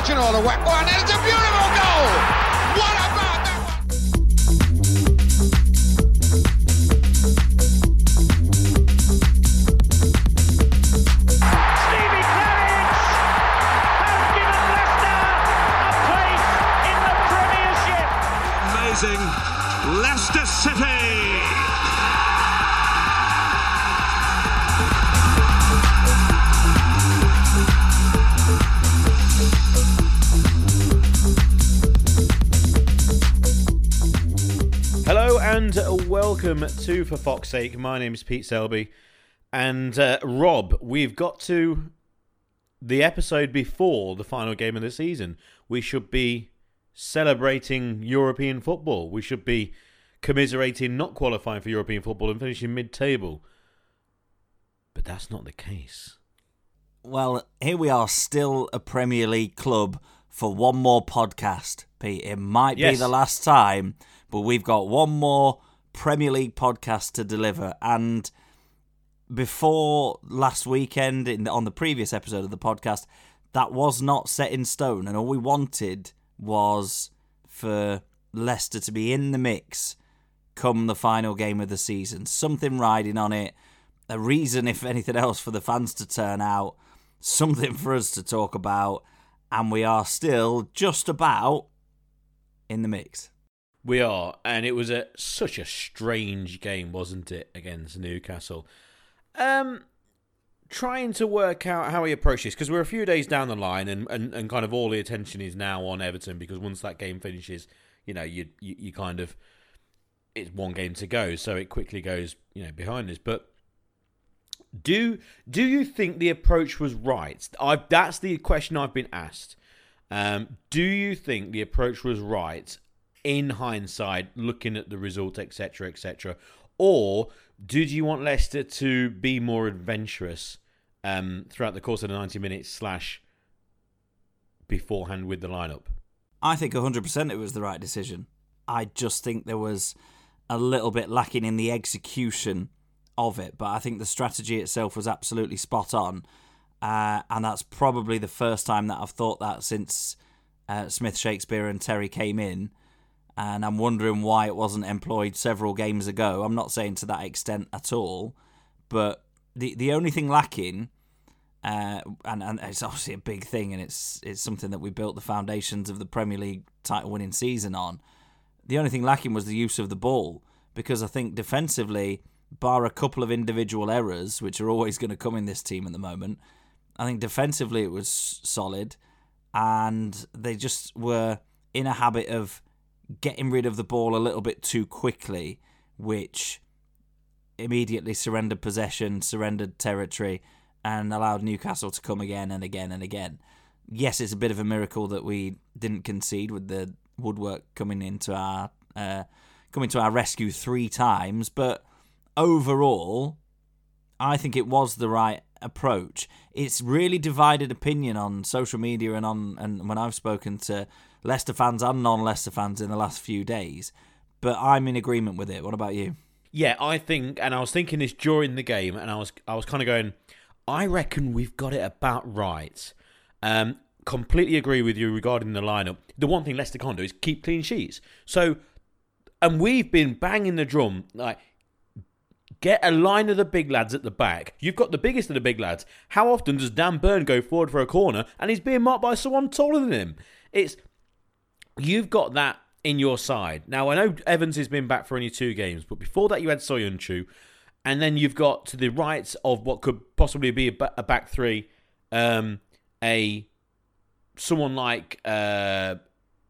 Virgin all the way. Oh, and it's a beautiful goal! What about that one? Stevie Clements has given Leicester a place in the Premiership. Amazing. Leicester City! Hello and welcome to For Fox's Sake. My name is Pete Selby and Rob, we've got to the episode before the final game of the season. We should be celebrating European football. We should be commiserating not qualifying for European football and finishing mid-table. But that's not the case. Well, here we are, still a Premier League club for one more podcast, Pete. It might be the last time, but we've got one more Premier League podcast to deliver. And before last weekend, on the previous episode of the podcast, that was not set in stone. And all we wanted was for Leicester to be in the mix come the final game of the season. Something riding on it, a reason, if anything else, for the fans to turn out, something for us to talk about. And we are still just about in the mix. We are, and it was such a strange game, wasn't it, against Newcastle? Trying to work out how he approaches, because we're a few days down the line, and kind of all the attention is now on Everton, because once that game finishes, you know, you kind of, it's one game to go, so it quickly goes, you know, behind us. But do you think the approach was right? That's the question I've been asked. Do you think the approach was right? In hindsight, looking at the result, etc., etc., or did you want Leicester to be more adventurous throughout the course of the 90 minutes / beforehand with the lineup? I think 100% it was the right decision. I just think there was a little bit lacking in the execution of it, but I think the strategy itself was absolutely spot on, and that's probably the first time that I've thought that since Smith, Shakespeare, and Terry came in. And I'm wondering why it wasn't employed several games ago. I'm not saying to that extent at all. But the only thing lacking, and it's obviously a big thing, and it's something that we built the foundations of the Premier League title-winning season on, the only thing lacking was the use of the ball. Because I think defensively, bar a couple of individual errors, which are always going to come in this team at the moment, I think defensively it was solid. And they just were in a habit of getting rid of the ball a little bit too quickly, which immediately surrendered possession, surrendered territory, and allowed Newcastle to come again and again and again. Yes, it's a bit of a miracle that we didn't concede, with the woodwork coming to our rescue 3 times, but overall, I think it was the right approach. It's really divided opinion on social media and when I've spoken to Leicester fans and non-Leicester fans in the last few days, but I'm in agreement with it. What about you? Yeah, I think, and I was thinking this during the game, and I was kind of going, I reckon we've got it about right. Completely agree with you regarding the lineup. The one thing Leicester can't do is keep clean sheets. So, and we've been banging the drum, like, get a line of the big lads at the back. You've got the biggest of the big lads. How often does Dan Byrne go forward for a corner and he's being marked by someone taller than him? You've got that in your side. Now, I know Evans has been back for only 2 games, but before that you had Soyuncu, and then you've got, to the right of what could possibly be a back three, someone like an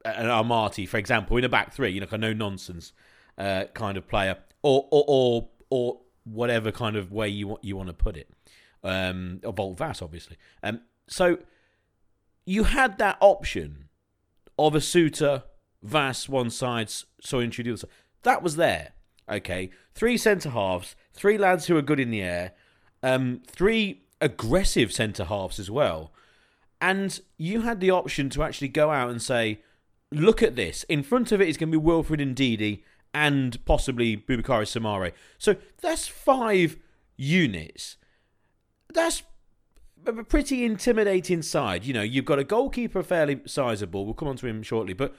Amati, for example, in a back three, you know, like a no-nonsense kind of player, or whatever kind of way you want to put it. Or Volt-Vass, obviously. So you had that option of a Souttar, Vass one side, Soyuncu the other side. That was there. Okay, 3 centre-halves, 3 lads who are good in the air, 3 aggressive centre-halves as well. And you had the option to actually go out and say, look at this. In front of it is going to be Wilfred Ndidi and possibly Boubakary Soumare. So that's 5 units. That's a pretty intimidating side. You know, you've got a goalkeeper fairly sizable. We'll come on to him shortly, but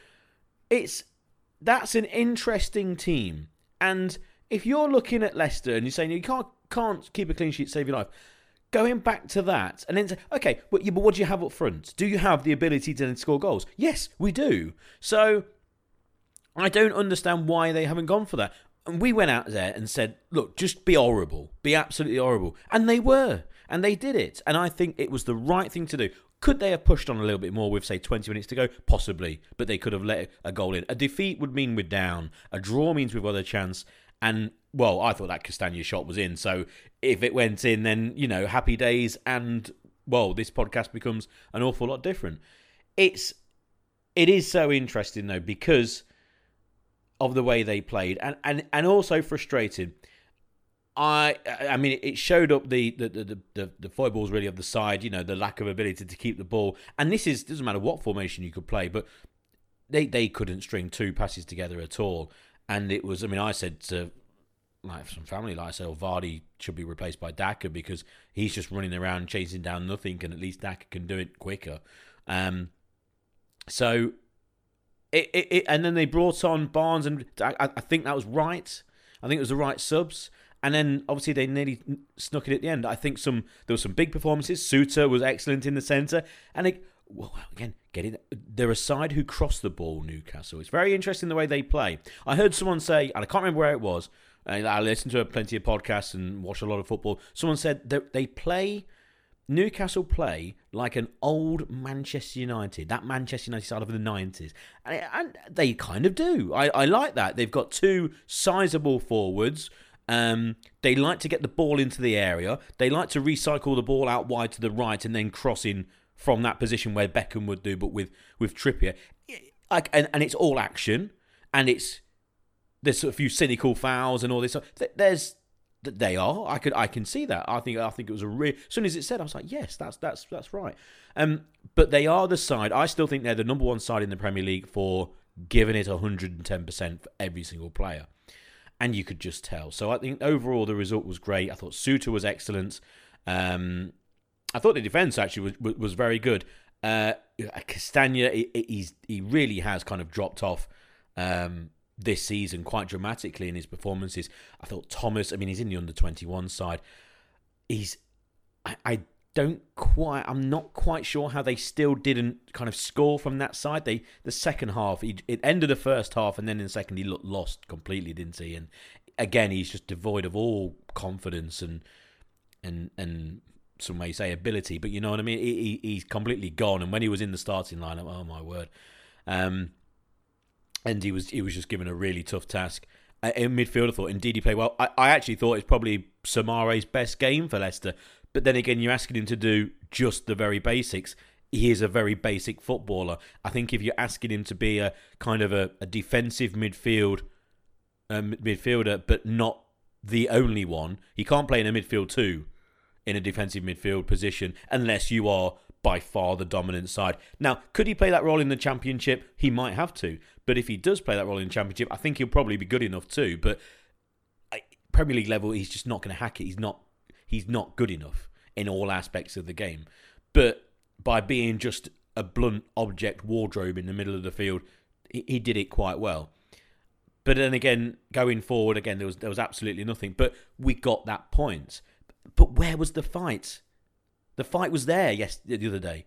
that's an interesting team. And if you're looking at Leicester and you're saying you can't keep a clean sheet, save your life, going back to that and then say, okay, but what do you have up front? Do you have the ability to score goals? Yes, we do. So I don't understand why they haven't gone for that. And we went out there and said, look, just be horrible. Be absolutely horrible. And they were. And they did it. And I think it was the right thing to do. Could they have pushed on a little bit more with, say, 20 minutes to go? Possibly. But they could have let a goal in. A defeat would mean we're down. A draw means we've got a chance. And, well, I thought that Castagne shot was in. So if it went in, then, you know, happy days. And, well, this podcast becomes an awful lot different. It is so interesting, though, because of the way they played, and also frustrated. I mean, it showed up the foibles really of the side, you know, the lack of ability to keep the ball. And doesn't matter what formation you could play, but they couldn't string two passes together at all. And it was, I mean, I said to some family, I said, Vardy should be replaced by Daka because he's just running around chasing down nothing, and at least Daka can do it quicker. So. And then they brought on Barnes, and I think that was right. I think it was the right subs. And then, obviously, they nearly snuck it at the end. I think there were some big performances. Souttar was excellent in the centre. And, they're a side who cross the ball, Newcastle. It's very interesting the way they play. I heard someone say, and I can't remember where it was, and I listened to plenty of podcasts and watched a lot of football. Someone said that Newcastle play like an old Manchester United, that Manchester United side of the 90s. And they kind of do. I like that. They've got two sizable forwards. They like to get the ball into the area. They like to recycle the ball out wide to the right and then cross in from that position where Beckham would do, but with Trippier. And it's all action. And there's a few cynical fouls and all this. They are. I can see that. I think it was a real. As soon as it said, I was like, yes, that's right. But they are the side. I still think they're the number one side in the Premier League for giving it 110% for every single player, and you could just tell. So I think overall the result was great. I thought Souttar was excellent. I thought the defence actually was very good. Castagne, he really has kind of dropped off. This season quite dramatically in his performances. I thought Thomas, I mean, he's in the under-21 side. I'm not quite sure how they still didn't kind of score from that side. The second half, it ended the first half, and then in the second he looked lost completely, didn't he? And again, he's just devoid of all confidence and some may say ability, but you know what I mean? He's completely gone. And when he was in the starting lineup, oh my word. And he was just given a really tough task. In midfield, I thought Ndidi played well. I actually thought it's probably Samare's best game for Leicester. But then again, you're asking him to do just the very basics. He is a very basic footballer. I think if you're asking him to be a kind of a defensive midfielder, but not the only one, he can't play in a midfield two, in a defensive midfield position, unless you are by far the dominant side. Now, could he play that role in the Championship? He might have to. But if he does play that role in the Championship, I think he'll probably be good enough too. But Premier League level, he's just not going to hack it. He's not good enough in all aspects of the game. But by being just a blunt object wardrobe in the middle of the field, he did it quite well. But then again, going forward, again, there was absolutely nothing. But we got that point. But where was the fight? The fight was there the other day.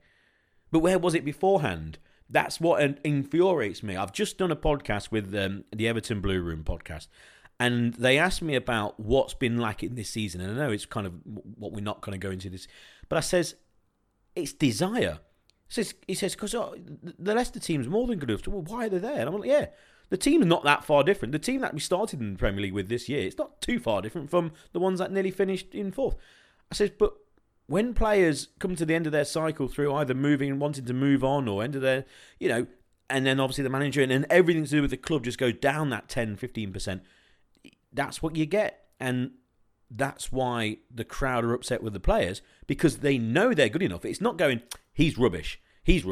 But where was it beforehand? That's what infuriates me. I've just done a podcast with the Everton Blue Room podcast. And they asked me about what's been lacking this season. And I know it's kind of what we're not going to go into this. But I says, it's desire. He says, because the Leicester team's more than good enough. Well, why are they there? And I'm like, yeah. The team's not that far different. The team that we started in the Premier League with this year, it's not too far different from the ones that nearly finished in fourth. I says, but when players come to the end of their cycle through either moving and wanting to move on or end of their, you know, and then obviously the manager and then everything to do with the club just goes down that 10, 15%, that's what you get. And that's why the crowd are upset with the players, because they know they're good enough. It's not going, he's rubbish, he's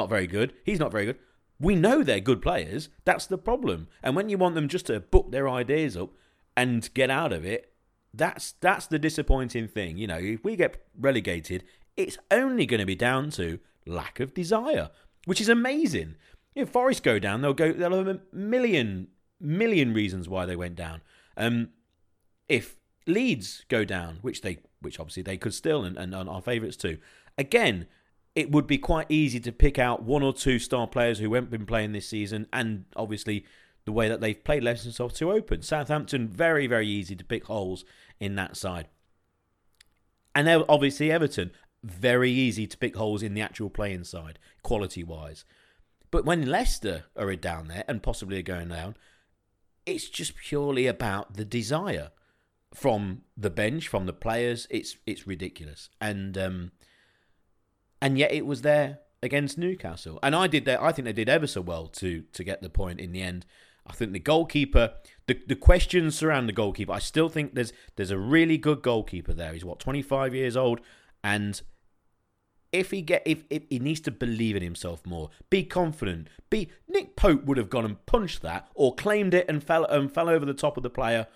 not very good, he's not very good. We know they're good players. That's the problem. And when you want them just to book their ideas up and get out of it, That's the disappointing thing. You know, if we get relegated, it's only going to be down to lack of desire, which is amazing. If Forest go down, they'll have a million reasons why they went down. If Leeds go down, which obviously they could still, and our favourites too, again, it would be quite easy to pick out one or two star players who haven't been playing this season, and obviously the way that they've played left themselves too open. Southampton, very, very easy to pick holes in that side. And obviously Everton, very easy to pick holes in the actual playing side, quality-wise. But when Leicester are down there, and possibly are going down, it's just purely about the desire from the bench, from the players. It's ridiculous. And yet it was there against Newcastle. And I think they did ever so well to get the point in the end. I think the goalkeeper, the questions surround the goalkeeper. I still think there's a really good goalkeeper there. He's 25 years old, and if he needs to believe in himself more, be confident. Nick Pope would have gone and punched that or claimed it and fell over the top of the player.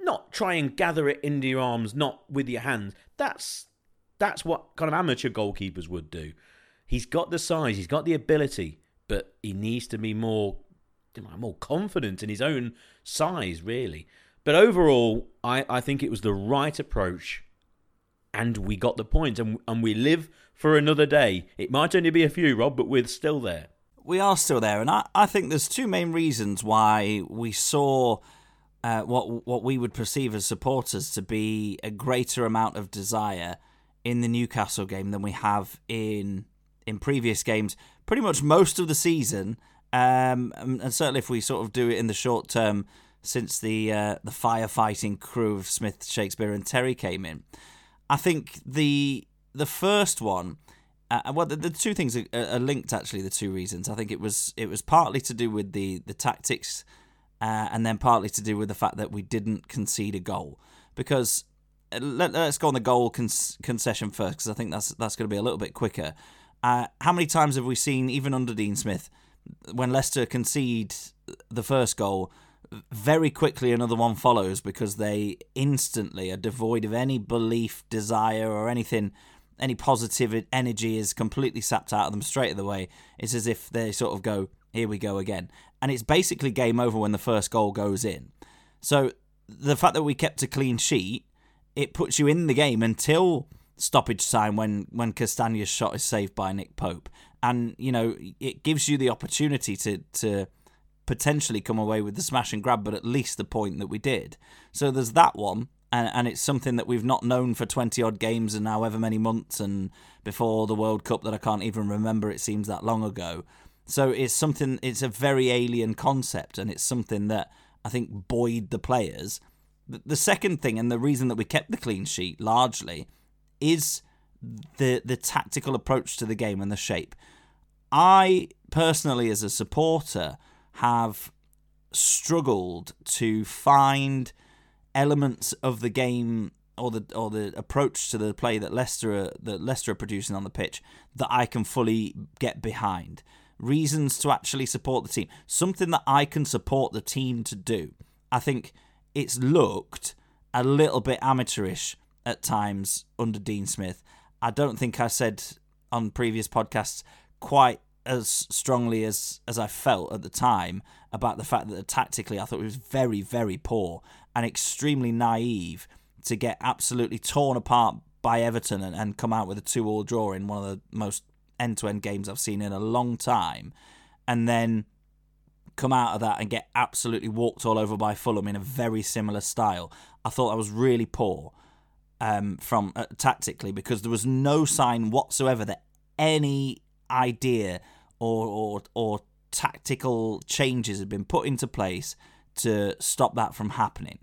Not try and gather it into your arms, not with your hands. That's what kind of amateur goalkeepers would do. He's got the size, he's got the ability, but he needs to be more confident in his own size, really. But overall, I think it was the right approach, and we got the point, and we live for another day. It might only be a few, Rob, but we're still there. We are still there, and I think there's two main reasons why we saw what we would perceive as supporters to be a greater amount of desire in the Newcastle game than we have in previous games, pretty much most of the season, and certainly if we sort of do it in the short term since the firefighting crew of Smith, Shakespeare and Terry came in. I think the first one, the two things are linked actually, the two reasons. I think it was partly to do with the tactics and then partly to do with the fact that we didn't concede a goal. Because let's go on the goal concession first, because I think that's going to be a little bit quicker. How many times have we seen, even under Dean Smith, when Leicester concede the first goal, very quickly another one follows because they instantly are devoid of any belief, desire or anything. Any positive energy is completely sapped out of them straight away. It's as if they sort of go, here we go again. And it's basically game over when the first goal goes in. So the fact that we kept a clean sheet, it puts you in the game until stoppage time when Castagne's shot is saved by Nick Pope. And, you know, it gives you the opportunity to potentially come away with the smash and grab, but at least the point that we did. So there's that one, and it's something that we've not known for 20-odd games and however many months, and before the World Cup that I can't even remember, it seems that long ago. So it's a very alien concept, and it's something that I think buoyed the players. The second thing, and the reason that we kept the clean sheet largely, is the tactical approach to the game and the shape. I personally, as a supporter, have struggled to find elements of the game or the approach to the play that Leicester are producing on the pitch that I can fully get behind. Reasons to actually support the team. Something that I can support the team to do. I think it's looked a little bit amateurish at times under Dean Smith. I don't think I said on previous podcasts quite as strongly as I felt at the time about the fact that tactically I thought it was very, very poor and extremely naive to get absolutely torn apart by Everton and come out with a 2-2 draw in one of the most end-to-end games I've seen in a long time, and then come out of that and get absolutely walked all over by Fulham in a very similar style. I thought I was really poor from tactically, because there was no sign whatsoever that any idea or tactical changes had been put into place to stop that from happening.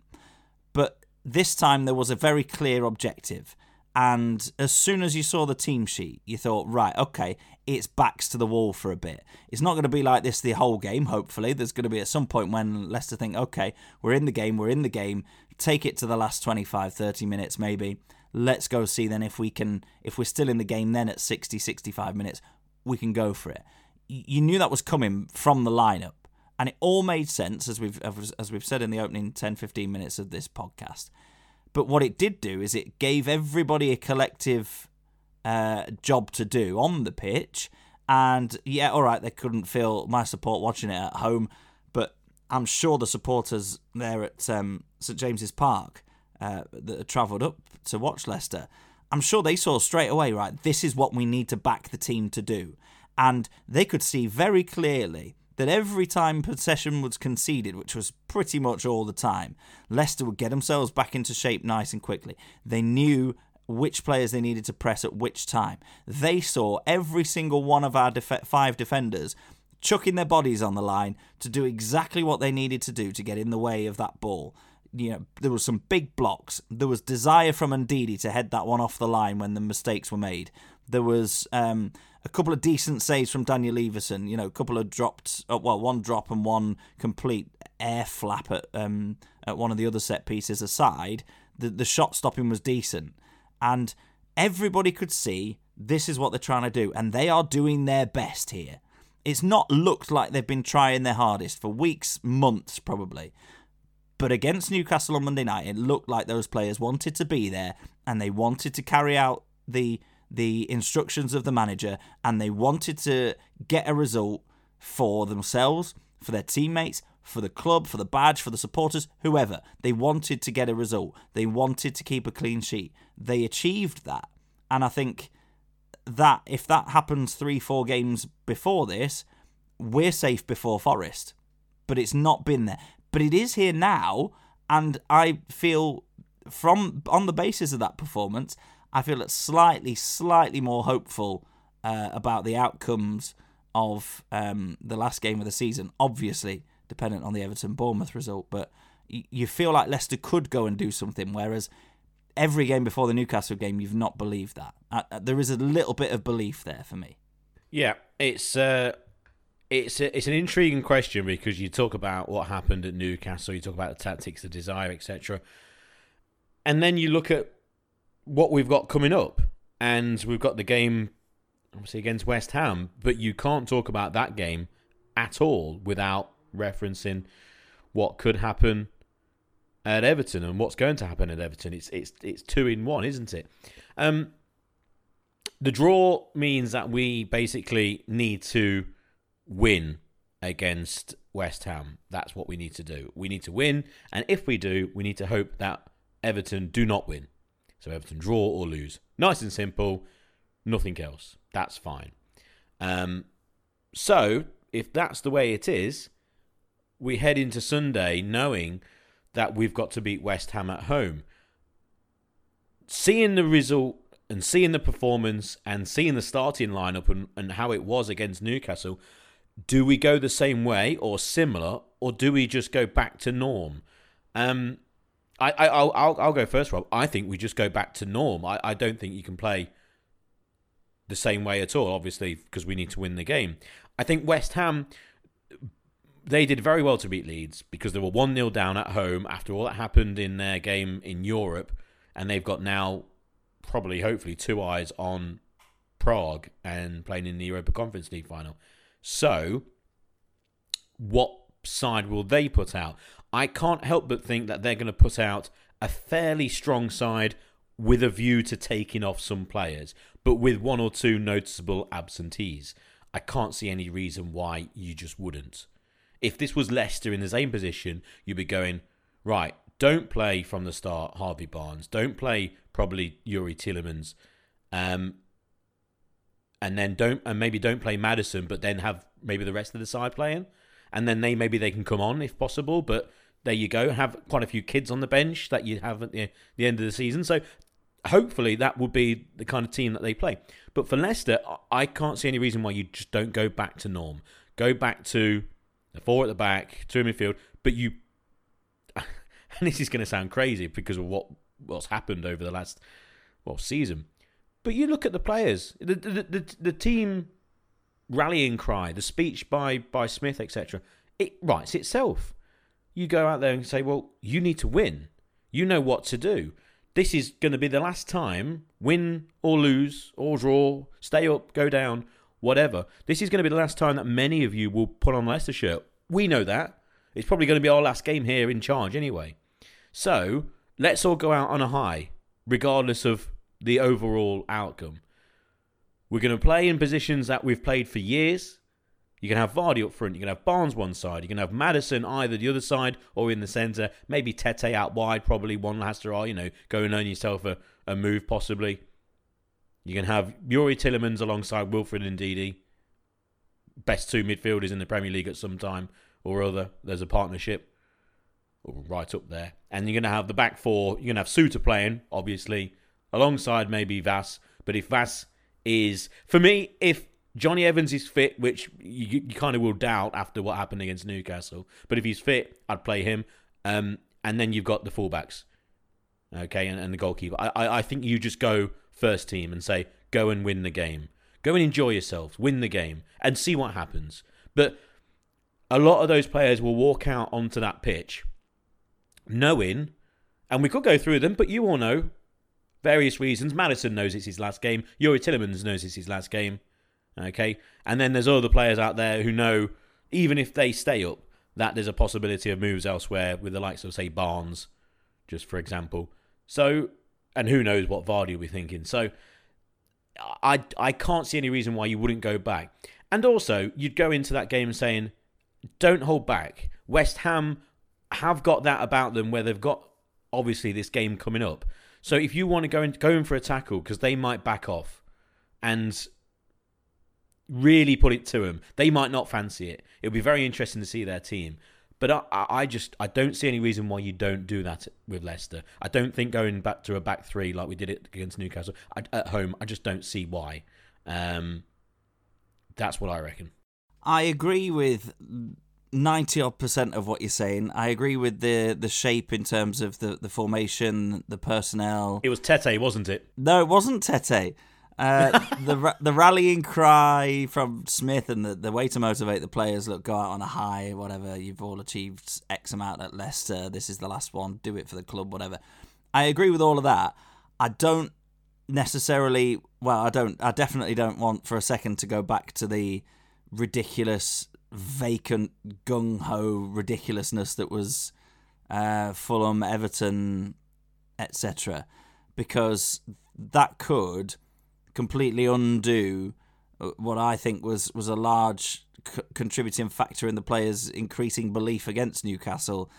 But this time there was a very clear objective, and as soon as you saw the team sheet, you thought, right, okay, it's backs to the wall for a bit. It's not going to be like this the whole game, hopefully. There's going to be at some point when Leicester think, okay, we're in the game, take it to the last 25, 30 minutes maybe. Let's go see then if we're still in the game then at 60, 65 minutes, we can go for it. You knew that was coming from the lineup, and it all made sense, as we've said in the opening 10, 15 minutes of this podcast. But what it did do is it gave everybody a collective job to do on the pitch. And yeah, all right, they couldn't feel my support watching it at home, but I'm sure the supporters there at St James's Park that travelled up to watch Leicester, I'm sure they saw straight away, right, this is what we need to back the team to do. And they could see very clearly that every time possession was conceded, which was pretty much all the time, Leicester would get themselves back into shape nice and quickly. They knew which players they needed to press at which time. They saw every single one of our five defenders chucking their bodies on the line to do exactly what they needed to do to get in the way of that ball. You know, there were some big blocks. There was desire from Ndidi to head that one off the line when the mistakes were made. There was a couple of decent saves from Daniel Everson. You know, a couple of dropped, well, one drop and one complete air flap at one of the other set pieces aside. The shot stopping was decent. And everybody could see this is what they're trying to do. And they are doing their best here. It's not looked like they've been trying their hardest for weeks, months probably. But against Newcastle on Monday night, it looked like those players wanted to be there and they wanted to carry out the instructions of the manager, and they wanted to get a result for themselves, for their teammates, for the club, for the badge, for the supporters, whoever. They wanted to get a result. They wanted to keep a clean sheet. They achieved that. And I think that if that happens 3-4 games before this, we're safe before Forest. But it's not been there. But it is here now, and I feel from on the basis of that performance, I feel it's slightly more hopeful about the outcomes of the last game of the season. Obviously, dependent on the Everton-Bournemouth result, but you feel like Leicester could go and do something, whereas every game before the Newcastle game, you've not believed that. There is a little bit of belief there for me. Yeah, it's an intriguing question because you talk about what happened at Newcastle, you talk about the tactics, the desire, etc. And then you look at what we've got coming up, and we've got the game obviously against West Ham, but you can't talk about that game at all without referencing what could happen at Everton and what's going to happen at Everton. It's 2 in 1, isn't it? The draw means that we basically need to win against West Ham. That's what we need to do. We need to win, and if we do, we need to hope that Everton do not win. So Everton draw or lose. Nice and simple. Nothing else. That's fine. So, if that's the way it is, we head into Sunday knowing that we've got to beat West Ham at home. Seeing the result and seeing the performance and seeing the starting lineup and how it was against Newcastle, do we go the same way or similar, or do we just go back to norm? I'll go first, Rob. I think we just go back to norm. I don't think you can play the same way at all, obviously, because we need to win the game. I think West Ham, they did very well to beat Leeds because they were 1-0 down at home after all that happened in their game in Europe, and they've got now probably, hopefully, two eyes on Prague and playing in the Europa Conference League final. So, what side will they put out? I can't help but think that they're going to put out a fairly strong side with a view to taking off some players, but with one or two noticeable absentees. I can't see any reason why you just wouldn't. If this was Leicester in the same position, you'd be going, right, don't play from the start Harvey Barnes, don't play probably Yuri Tielemans, and maybe don't play Maddison, but then have maybe the rest of the side playing, and then maybe they can come on if possible, but there you go. Have quite a few kids on the bench that you have at the end of the season. So hopefully that would be the kind of team that they play. But for Leicester, I can't see any reason why you just don't go back to norm. Go back to the 4 at the back, 2 in midfield. But you... And this is going to sound crazy because of what's happened over the last season. But you look at the players. The team rallying cry, the speech by Smith, etc. It writes itself. You go out there and say, well, you need to win. You know what to do. This is going to be the last time, win or lose or draw, stay up, go down, whatever. This is going to be the last time that many of you will put on Leicester shirt. We know that. It's probably going to be our last game here in charge anyway. So Let's all go out on a high, regardless of the overall outcome. We're going to play in positions that we've played for years. You can have Vardy up front. You can have Barnes one side. You can have Maddison either the other side or in the centre. Maybe Tete out wide, probably. One has to, you know, go and earn yourself a move, possibly. You can have Yuri Tielemans alongside Wilfred Ndidi. Best two midfielders in the Premier League at some time or other. There's a partnership. Right up there. And you're going to have the back four. You're going to have Souttar playing, obviously, alongside maybe Faes. But if Faes is... For me, if Johnny Evans is fit, which you kind of will doubt after what happened against Newcastle, but if he's fit, I'd play him. And then you've got the fullbacks, okay, and the goalkeeper. I think you just go first team and say, go and win the game. Go and enjoy yourselves. Win the game and see what happens. But a lot of those players will walk out onto that pitch knowing, and we could go through them, but you all know various reasons. Maddison knows it's his last game. Yuri Tielemans knows it's his last game. Okay, and then there's other players out there who know, even if they stay up, that there's a possibility of moves elsewhere with the likes of, say, Barnes, just for example. So, and who knows what Vardy will be thinking. So, I can't see any reason why you wouldn't go back. And also, you'd go into that game saying, don't hold back. West Ham have got that about them where they've got, obviously, this game coming up. So if you want to go in for a tackle, because they might back off and really put it to them, they might not fancy it. It'll be very interesting to see their team. But I don't see any reason why you don't do that with Leicester. I don't think going back to a back three like we did it against Newcastle at home, I just don't see why. That's what I reckon. I agree with 90-odd% of what you're saying. I agree with the shape in terms of the formation, the personnel. It was Tete, wasn't it? No, it wasn't Tete. The rallying cry from Smith and the way to motivate the players, look, go out on a high, whatever, you've all achieved X amount at Leicester, this is the last one, do it for the club, whatever. I agree with all of that. I don't necessarily, I definitely don't want for a second to go back to the ridiculous, vacant, gung-ho ridiculousness that was Fulham, Everton, etc. Because that could completely undo what I think was a large contributing factor in the players' increasing belief against Newcastle,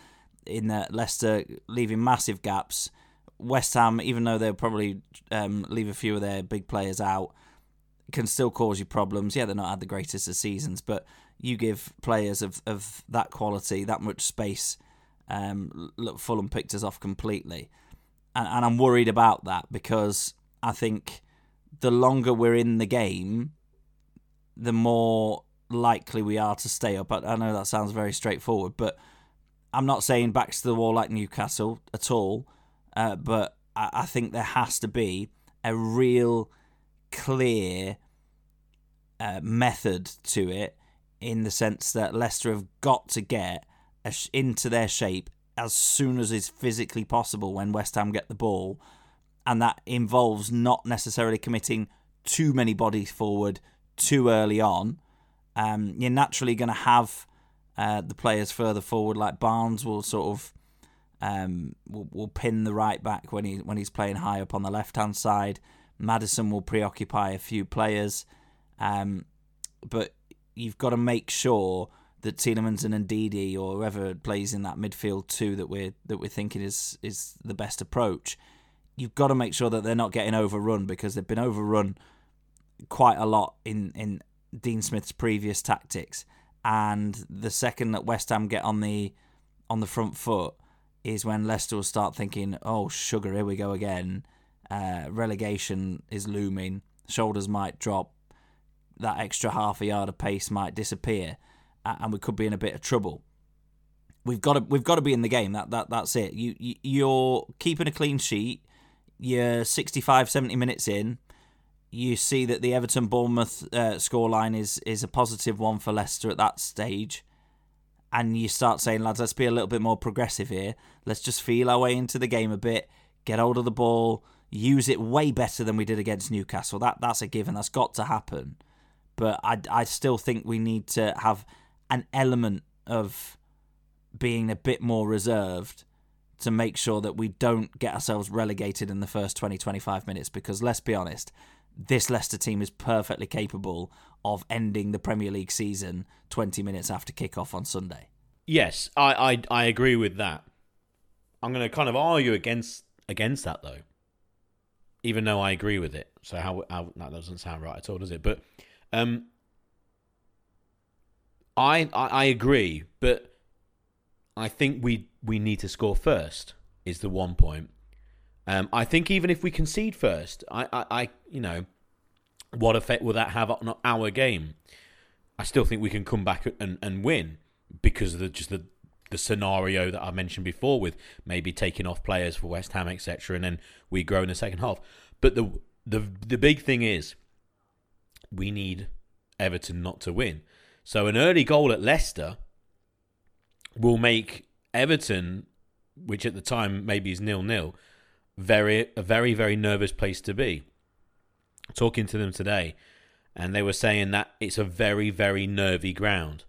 in that Leicester leaving massive gaps. West Ham, even though they'll probably leave a few of their big players out, can still cause you problems. Yeah, they're not had the greatest of seasons, but you give players of that quality that much space, look, Fulham picked us off completely. And I'm worried about that, because I think the longer we're in the game, the more likely we are to stay up. I know that sounds very straightforward, but I'm not saying back to the wall like Newcastle at all, but I think there has to be a real clear method to it, in the sense that Leicester have got to get into their shape as soon as is physically possible when West Ham get the ball. And that involves not necessarily committing too many bodies forward too early on. You're naturally going to have the players further forward, like Barnes will sort of will pin the right back when he's playing high up on the left hand side. Maddison will preoccupy a few players, but you've got to make sure that Tielemans and Ndidi, or whoever plays in that midfield two that we're thinking is the best approach. You've got to make sure that they're not getting overrun, because they've been overrun quite a lot in Dean Smith's previous tactics. And the second that West Ham get on the front foot is when Leicester will start thinking, oh, sugar, here we go again. Relegation is looming. Shoulders might drop. That extra half a yard of pace might disappear. And we could be in a bit of trouble. We've got to be in the game. That's it. You're keeping a clean sheet. You're 65, 70 minutes in. You see that the Everton-Bournemouth scoreline is a positive one for Leicester at that stage. And you start saying, lads, let's be a little bit more progressive here. Let's just feel our way into the game a bit. Get hold of the ball. Use it way better than we did against Newcastle. That's a given. That's got to happen. But I still think we need to have an element of being a bit more reserved, to make sure that we don't get ourselves relegated in the first 20-25 minutes, because let's be honest, this Leicester team is perfectly capable of ending the Premier League season 20 minutes after kickoff on Sunday. Yes, I agree with that. I'm going to kind of argue against that though, even though I agree with it. So how that doesn't sound right at all, does it? But I agree, but I think we need to score first is the one point. I think even if we concede first, I you know, what effect will that have on our game? I still think we can come back and win because of the scenario that I mentioned before, with maybe taking off players for West Ham, etc., and then we grow in the second half. But the big thing is we need Everton not to win. So an early goal at Leicester will make Everton, which at the time maybe is 0-0, a very, very nervous place to be. Talking to them today, and they were saying that it's a very, very nervy ground.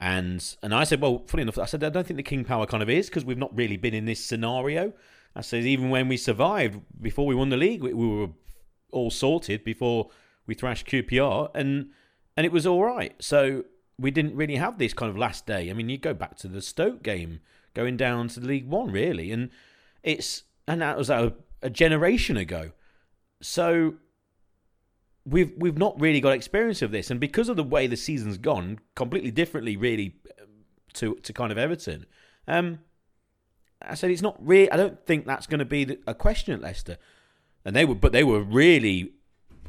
And I said, well, funny enough, I said, I don't think the King Power kind of is, because we've not really been in this scenario. I said, even when we survived, before we won the league, we were all sorted before we thrashed QPR, and it was all right. So we didn't really have this kind of last day. I mean, you go back to the Stoke game, going down to League One, really, and that was a generation ago. So we've not really got experience of this, and because of the way the season's gone, completely differently, really, to kind of Everton. I said it's not really. I don't think that's going to be a question at Leicester, and they were really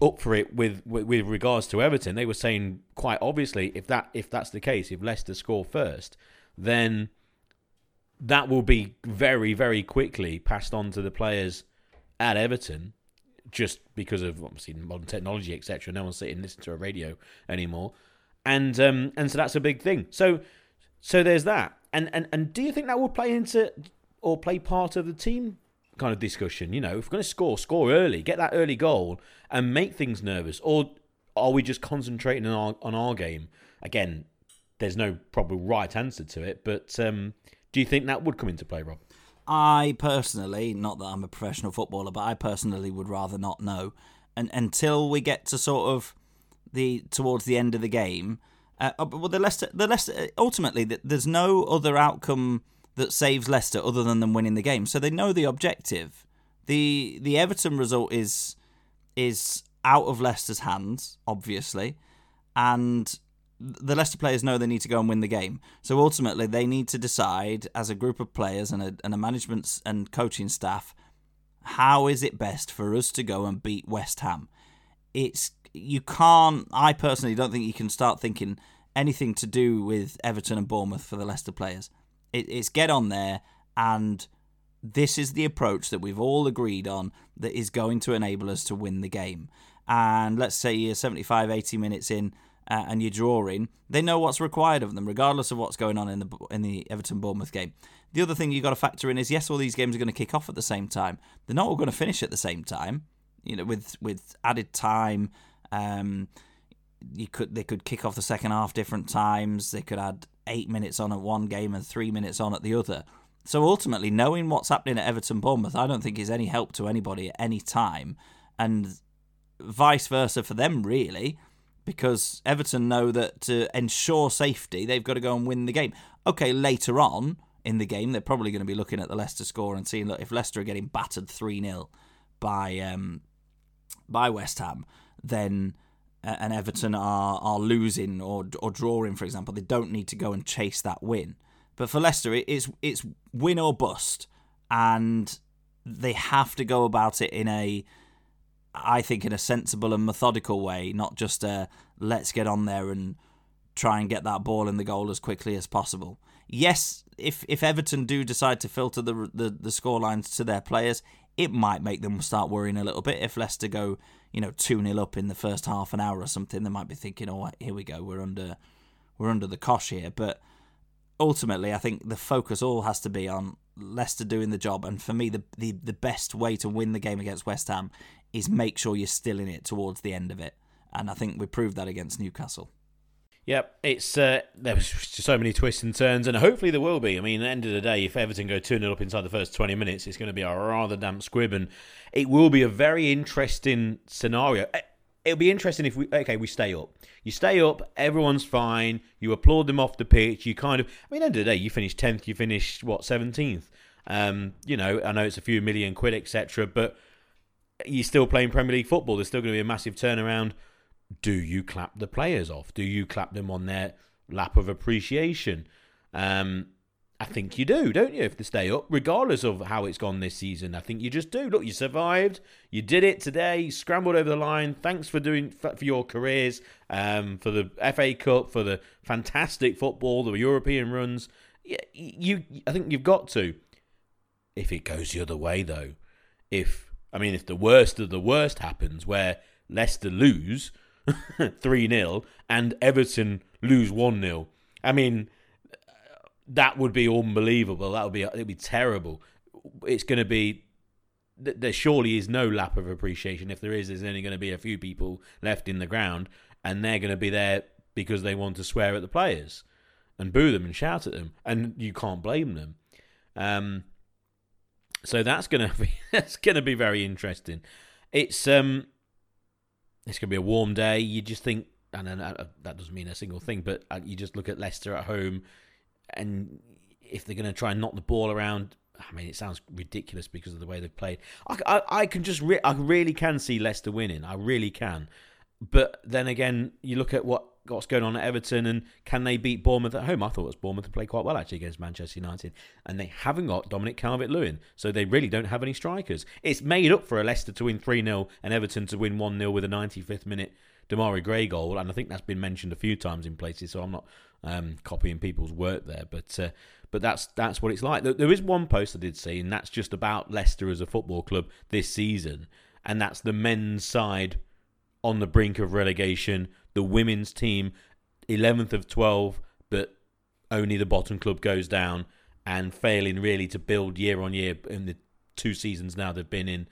up for it with regards to Everton. They were saying quite obviously, if that's the case, if Leicester score first, then that will be very, very quickly passed on to the players at Everton, just because of obviously modern technology, etc. No one's sitting and listening to a radio anymore, and so that's a big thing. So there's that. And do you think that will play into or play part of the team kind of discussion? You know, if we're going to score early, get that early goal, and make things nervous, or are we just concentrating on our game? Again, there's no probably right answer to it, but. Do you think that would come into play, Rob? I personally, not that I'm a professional footballer, but I personally would rather not know. And until we get to sort of towards the end of the game, well, the Leicester ultimately, there's no other outcome that saves Leicester other than them winning the game. So they know the objective. The Everton result is out of Leicester's hands, obviously, and the Leicester players know they need to go and win the game. So ultimately, they need to decide as a group of players and a management and coaching staff, how is it best for us to go and beat West Ham? I personally don't think you can start thinking anything to do with Everton and Bournemouth for the Leicester players. It's get on there, and this is the approach that we've all agreed on that is going to enable us to win the game. And let's say you're 75, 80 minutes in, and you're drawing, they know what's required of them, regardless of what's going on in the Everton-Bournemouth game. The other thing you've got to factor in is, yes, all these games are going to kick off at the same time. They're not all going to finish at the same time. You know, with added time, they could kick off the second half different times. They could add 8 minutes on at one game and 3 minutes on at the other. So ultimately, knowing what's happening at Everton-Bournemouth, I don't think is any help to anybody at any time, and vice versa for them, really. Because Everton know that to ensure safety, they've got to go and win the game. Okay, later on in the game, they're probably going to be looking at the Leicester score and seeing, look, if Leicester are getting battered 3-0 by West Ham, then and Everton are losing or drawing, for example, they don't need to go and chase that win. But for Leicester, it's win or bust, and they have to go about it in a sensible and methodical way, not just let's get on there and try and get that ball in the goal as quickly as possible. Yes, if Everton do decide to filter the scorelines to their players, it might make them start worrying a little bit. If Leicester go, 2-0 up in the first half an hour or something, they might be thinking, all right, here we go, we're under the cosh here. But ultimately, I think the focus all has to be on Leicester doing the job. And for me, the best way to win the game against West Ham is make sure you're still in it towards the end of it. And I think we proved that against Newcastle. Yep, it's there's so many twists and turns, and hopefully there will be. I mean, at the end of the day, if Everton go 2-0 up inside the first 20 minutes, it's going to be a rather damp squib, and it will be a very interesting scenario. It'll be interesting if we stay up. You stay up, everyone's fine, you applaud them off the pitch, you kind of... I mean, at the end of the day, you finish 10th, you finish, 17th? You know, I know it's a few million quid, etc., but you're still playing Premier League football. There's still going to be a massive turnaround. Do you clap the players off? Do you clap them on their lap of appreciation? I think you do, don't you, if they stay up, regardless of how it's gone this season. I think you just do. Look, you survived. You did it today. You scrambled over the line. Thanks for your careers, for the FA Cup, for the fantastic football, the European runs. I think you've got to. If it goes the other way, though, if the worst of the worst happens, where Leicester lose 3-0 and Everton lose 1-0, I mean, that would be unbelievable. It'd be terrible. It's going to be... There surely is no lap of appreciation. If there is, there's only going to be a few people left in the ground, and they're going to be there because they want to swear at the players and boo them and shout at them, and you can't blame them. So that's going to be very interesting. It's going to be a warm day. You just think, and that doesn't mean a single thing, but you just look at Leicester at home, and if they're going to try and knock the ball around, I mean, it sounds ridiculous because of the way they've played. I really can see Leicester winning. I really can. But then again, you look at what's going on at Everton, and can they beat Bournemouth at home? I thought it was Bournemouth to play quite well, actually, against Manchester United. And they haven't got Dominic Calvert-Lewin, so they really don't have any strikers. It's made up for a Leicester to win 3-0 and Everton to win 1-0 with a 95th minute Damari Gray goal. And I think that's been mentioned a few times in places, so I'm not copying people's work there. But that's what it's like. There is one post I did see, and that's just about Leicester as a football club this season. And that's the men's side on the brink of relegation, the women's team 11th of 12, but only the bottom club goes down, and failing really to build year on year in the two seasons now they've been in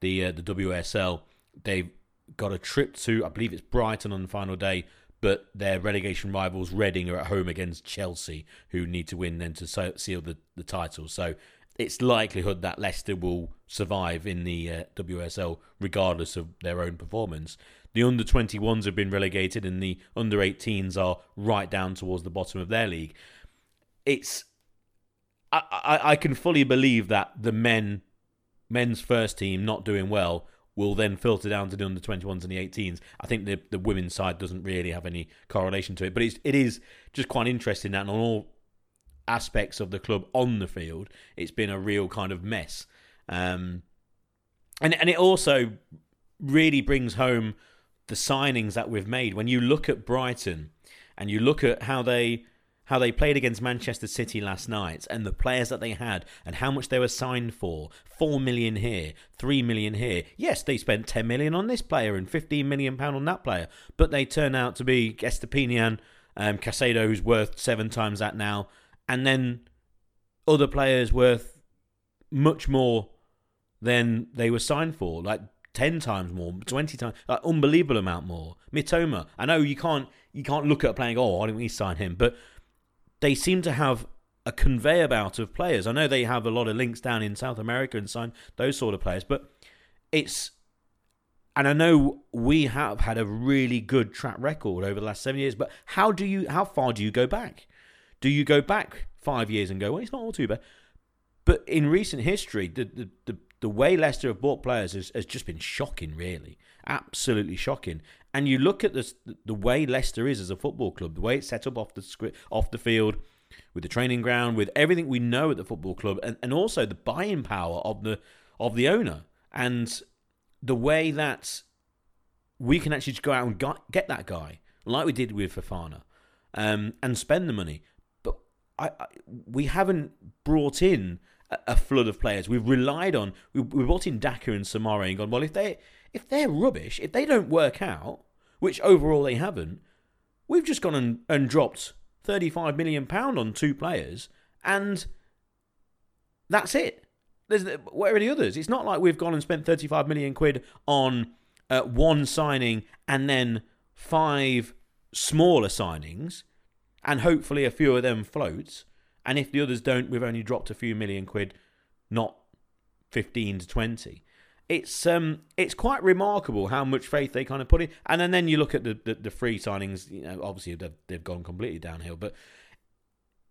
the WSL. They've got a trip to, I believe it's Brighton on the final day, but their relegation rivals Reading are at home against Chelsea, who need to win then to seal the title. So it's likelihood that Leicester will survive in the WSL regardless of their own performance. The under-21s have been relegated, and the under-18s are right down towards the bottom of their league. I can fully believe that the men's first team not doing well will then filter down to the under-21s and the 18s. I think the women's side doesn't really have any correlation to it, but it is just quite interesting that on all aspects of the club on the field, it's been a real kind of mess. And it also really brings home the signings that we've made. When you look at Brighton and you look at how they played against Manchester City last night, and the players that they had and how much they were signed for, 4 million here, 3 million here. Yes, they spent 10 million on this player and 15 million pound on that player, but they turn out to be Estepinian, Caicedo, who's worth 7 times that now, and then other players worth much more than they were signed for, like 10 times more, 20 times, like unbelievable amount more. Mitoma, I know you can't look at a player and go, oh, why didn't we sign him? But they seem to have a conveyor belt of players. I know they have a lot of links down in South America and sign those sort of players, but and I know we have had a really good track record over the last 7 years, but how far do you go back? Do you go back 5 years and go, well, it's not all too bad? But in recent history, the way Leicester have bought players has just been shocking, really. Absolutely shocking. And you look at the way Leicester is as a football club, the way it's set up off the field, with the training ground, with everything we know at the football club, and also the buying power of the owner, and the way that we can actually just go out and get that guy, like we did with Fofana, and spend the money. We haven't brought in a flood of players. We've relied on... We brought in Daka and Samara and gone, well, if they're rubbish, if they don't work out, which overall they haven't, we've just gone and dropped £35 million on 2 players, and that's it. Where are the others? It's not like we've gone and spent £35 million on one signing and then 5 smaller signings, and hopefully a few of them floats. And if the others don't, we've only dropped a few million quid, not 15 to 20. It's quite remarkable how much faith they kind of put in. And then you look at the free signings, you know, obviously they've gone completely downhill. But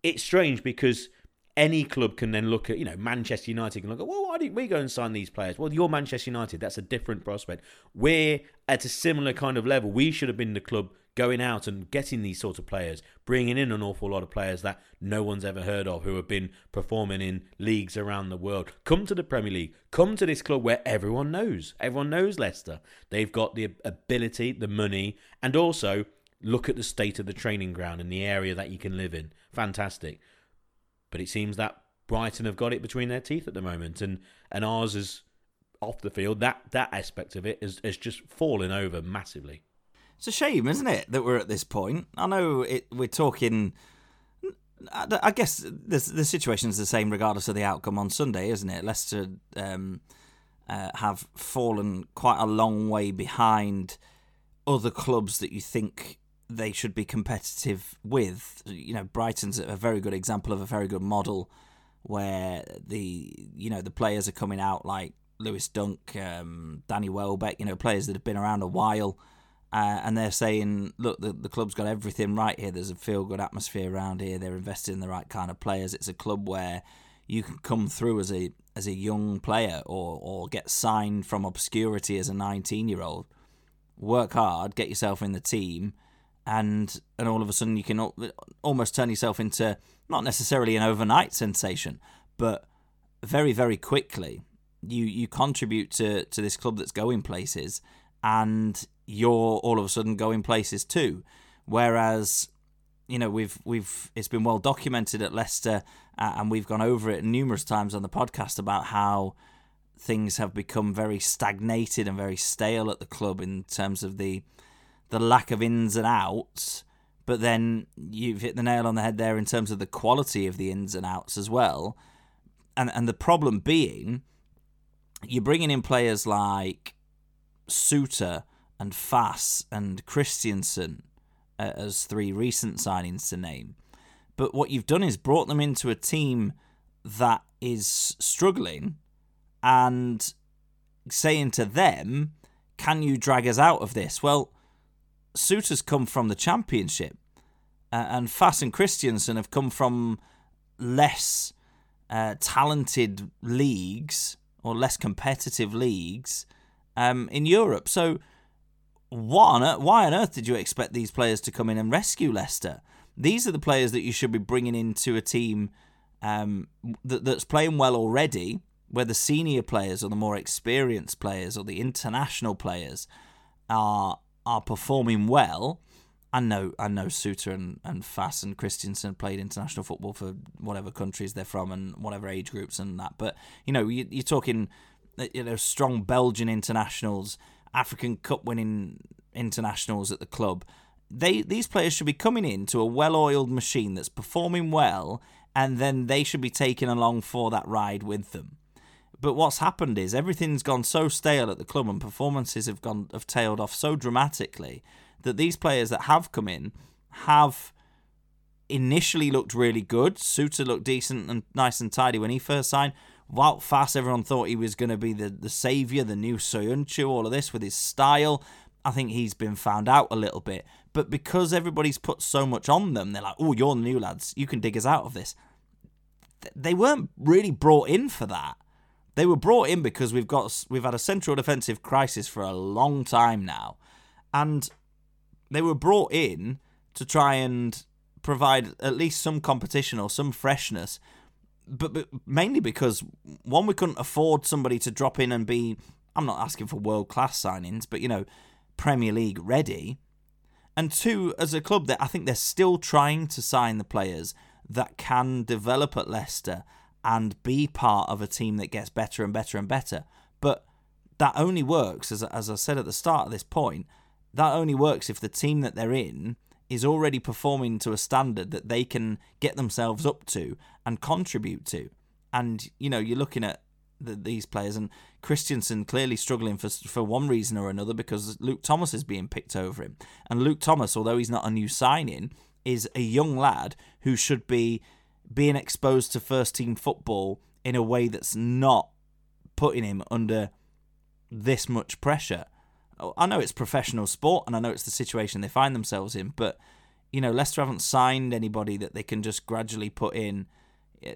it's strange because any club can then look at, you know, Manchester United can look at, well, why didn't we go and sign these players? Well, you're Manchester United. That's a different prospect. We're at a similar kind of level. We should have been the club going out and getting these sorts of players, bringing in an awful lot of players that no one's ever heard of who have been performing in leagues around the world. Come to the Premier League. Come to this club where everyone knows. Everyone knows Leicester. They've got the ability, the money, and also look at the state of the training ground and the area that you can live in. Fantastic. But it seems that Brighton have got it between their teeth at the moment, and ours is off the field. That aspect of it is just fallen over massively. It's a shame, isn't it, that we're at this point? I know we're talking. I guess the situation is the same regardless of the outcome on Sunday, isn't it? Leicester have fallen quite a long way behind other clubs that you think they should be competitive with. You know, Brighton's a very good example of a very good model where the players are coming out like Lewis Dunk, Danny Welbeck, you know, players that have been around a while, and they're saying, look, the club's got everything right here. There's a feel-good atmosphere around here. They're investing in the right kind of players. It's a club where you can come through as a young player or get signed from obscurity as a 19-year-old. Work hard, get yourself in the team, And all of a sudden you can almost turn yourself into not necessarily an overnight sensation, but very, very quickly you contribute to this club that's going places, and you're all of a sudden going places too. Whereas, you know, it's been well documented at Leicester, and we've gone over it numerous times on the podcast about how things have become very stagnated and very stale at the club in terms of the lack of ins and outs, but then you've hit the nail on the head there in terms of the quality of the ins and outs as well. And the problem being, you're bringing in players like Souttar and Faes and Christiansen as three recent signings to name. But what you've done is brought them into a team that is struggling and saying to them, can you drag us out of this? Well, Souttar's come from the Championship, and Faes and Christiansen have come from less talented leagues or less competitive leagues in Europe. So why on earth did you expect these players to come in and rescue Leicester? These are the players that you should be bringing into a team that's playing well already, where the senior players or the more experienced players or the international players are performing well. I know Souttar and Faes and Christiansen played international football for whatever countries they're from and whatever age groups and that. But, you know, you're talking, you know, strong Belgian internationals, African Cup winning internationals at the club. These players should be coming into a well-oiled machine that's performing well, and then they should be taken along for that ride with them. But what's happened is everything's gone so stale at the club, and performances have tailed off so dramatically that these players that have come in have initially looked really good. Souttar looked decent and nice and tidy when he first signed. Wout Faes, everyone thought he was going to be the saviour, the new Soyuncu, all of this with his style. I think he's been found out a little bit. But because everybody's put so much on them, they're like, oh, you're new lads, you can dig us out of this. They weren't really brought in for that. They were brought in because we've had a central defensive crisis for a long time now, and they were brought in to try and provide at least some competition or some freshness, but mainly because, one, we couldn't afford somebody to drop in and be, I'm not asking for world-class signings, but, you know, Premier League ready, and two, as a club, that I think they're still trying to sign the players that can develop at Leicester and be part of a team that gets better and better and better. But that only works, as I said at the start of this point, that only works if the team that they're in is already performing to a standard that they can get themselves up to and contribute to. And, you know, you're looking at these players, and Christensen clearly struggling for one reason or another because Luke Thomas is being picked over him. And Luke Thomas, although he's not a new signing, is a young lad who should be being exposed to first team football in a way that's not putting him under this much pressure. I know it's professional sport and I know it's the situation they find themselves in, but you know, Leicester haven't signed anybody that they can just gradually put in.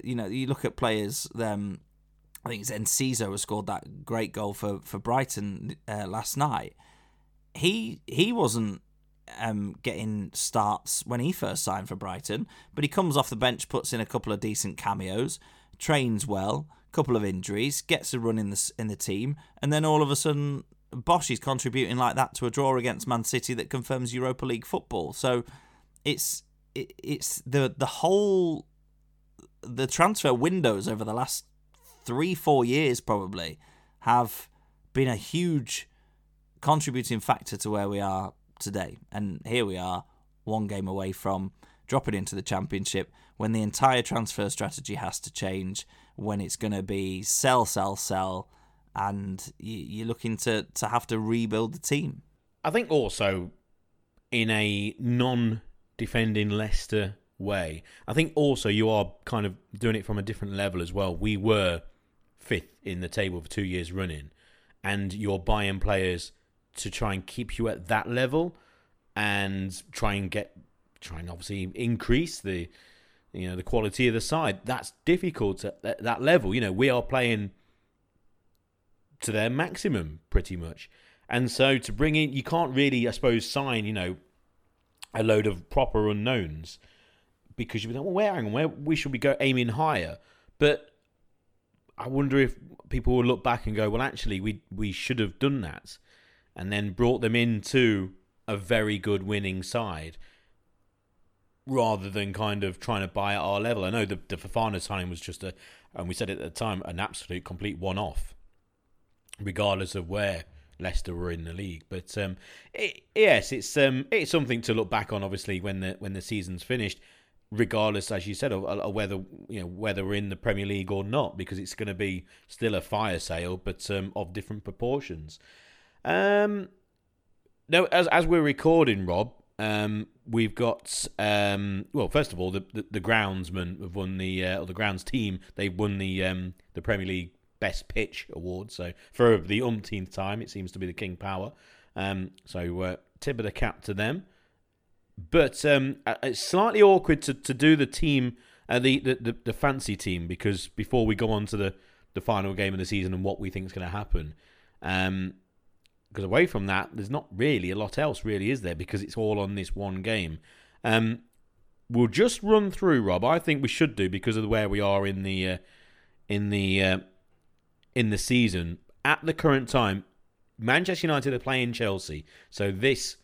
You know, you look at players, I think it's Enciso who scored that great goal for Brighton last night. He wasn't getting starts when he first signed for Brighton, but he comes off the bench, puts in a couple of decent cameos, trains well, couple of injuries, gets a run in the team, and then all of a sudden, Bosch is contributing like that to a draw against Man City that confirms Europa League football. So it's the whole... The transfer windows over the last 3-4 years probably have been a huge contributing factor to where we are today. And here we are, one game away from dropping into the Championship when the entire transfer strategy has to change, when it's going to be sell, and you're looking to have to rebuild the team. I think also, in a non-defending Leicester way, I think also you are kind of doing it from a different level as well. We were 5th in the table for 2 years running, and you're buying players to try and keep you at that level and try and obviously increase the, you know, the quality of the side. That's difficult at that level. You know, we are playing to their maximum pretty much, and so to bring in, you can't really, I suppose, sign, you know, a load of proper unknowns, because you'd be like, well, hang on, we should be aiming higher. But I wonder if people will look back and go, well, actually, we should have done that, and then brought them into a very good winning side, rather than kind of trying to buy at our level. I know the Fofana signing was just and we said it at the time, an absolute complete one-off, regardless of where Leicester were in the league. But it's something to look back on, obviously, when the season's finished, regardless, as you said, of whether, you know, whether we're in the Premier League or not, because it's going to be still a fire sale, but of different proportions. No, as we're recording, Rob, we've got well, first of all, the groundsmen have won the grounds team. They've won the Premier League Best Pitch award. So for the umpteenth time, it seems to be the King Power. So tip of the cap to them. But it's slightly awkward to do the team, the fancy team, because before we go on to the final game of the season and what we think is going to happen, because away from that, there's not really a lot else, really, is there? Because it's all on this one game. We'll just run through, Rob. I think we should do, because of where we are in the season at the current time. Manchester United are playing Chelsea, so this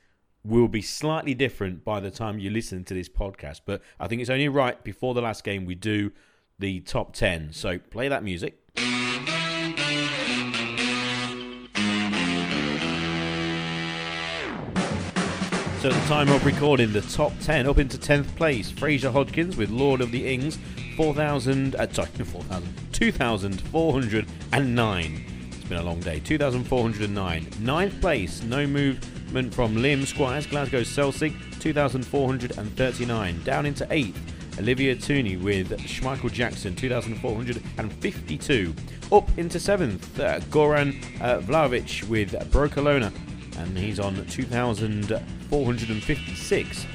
will be slightly different by the time you listen to this podcast. But I think it's only right before the last game we do the top 10. So play that music. So at the time of recording, the top 10, up into 10th place, Fraser Hodgkins with Lord of the Ings, 2,409. It's been a long day. 2,409. 9th place, no movement from Liam Squires, Glasgow Celtic, 2,439. Down into 8th, Olivia Tooney with Schmeichel Jackson, 2,452. Up into 7th, Goran Vlahovic with Brocolona, and he's on 2,456.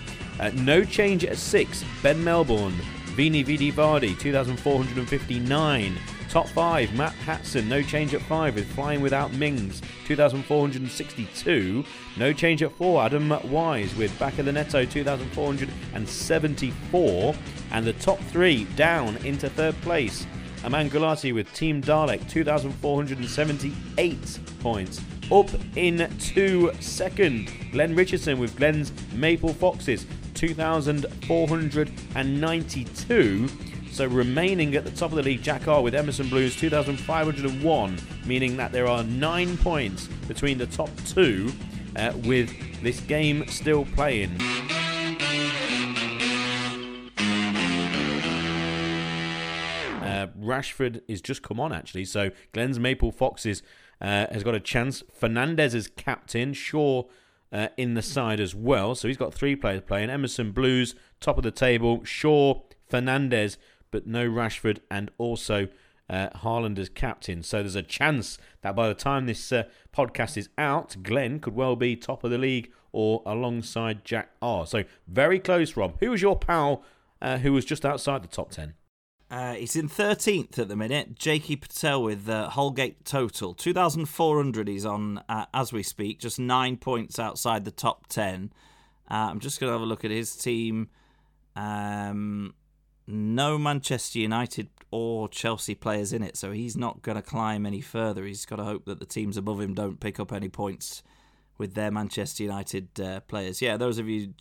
No change at 6th, Ben Melbourne, Vini Vidi Vardy, 2,459. Top 5, Matt Hatson, no change at 5 with Flying Without Mings, 2,462. No change at 4, Adam Wise with Back of the Netto, 2,474. And the top 3 down into 3rd place, Aman Gulati with Team Dalek, 2,478 points. Up into 2nd, Glenn Richardson with Glenn's Maple Foxes, 2,492. So remaining at the top of the league, Jack R with Emerson Blues, 2,501, meaning that there are 9 points between the top 2 with this game still playing. Rashford is just come on, actually. So Glenn's Maple Foxes has got a chance. Fernandez is captain. Shaw in the side as well. So he's got three players playing. Emerson Blues, top of the table. Shaw, Fernandez, but no Rashford, and also Haaland as captain. So there's a chance that by the time this podcast is out, Glenn could well be top of the league or alongside Jack R. So very close, Rob. Who was your pal who was just outside the top 10? He's in 13th at the minute. Jakey Patel with Holgate total. 2,400 he's on as we speak, just 9 points outside the top 10. I'm just going to have a look at his team. No Manchester United or Chelsea players in it, so he's not going to climb any further. He's got to hope that the teams above him don't pick up any points with their Manchester United players. Yeah, those of you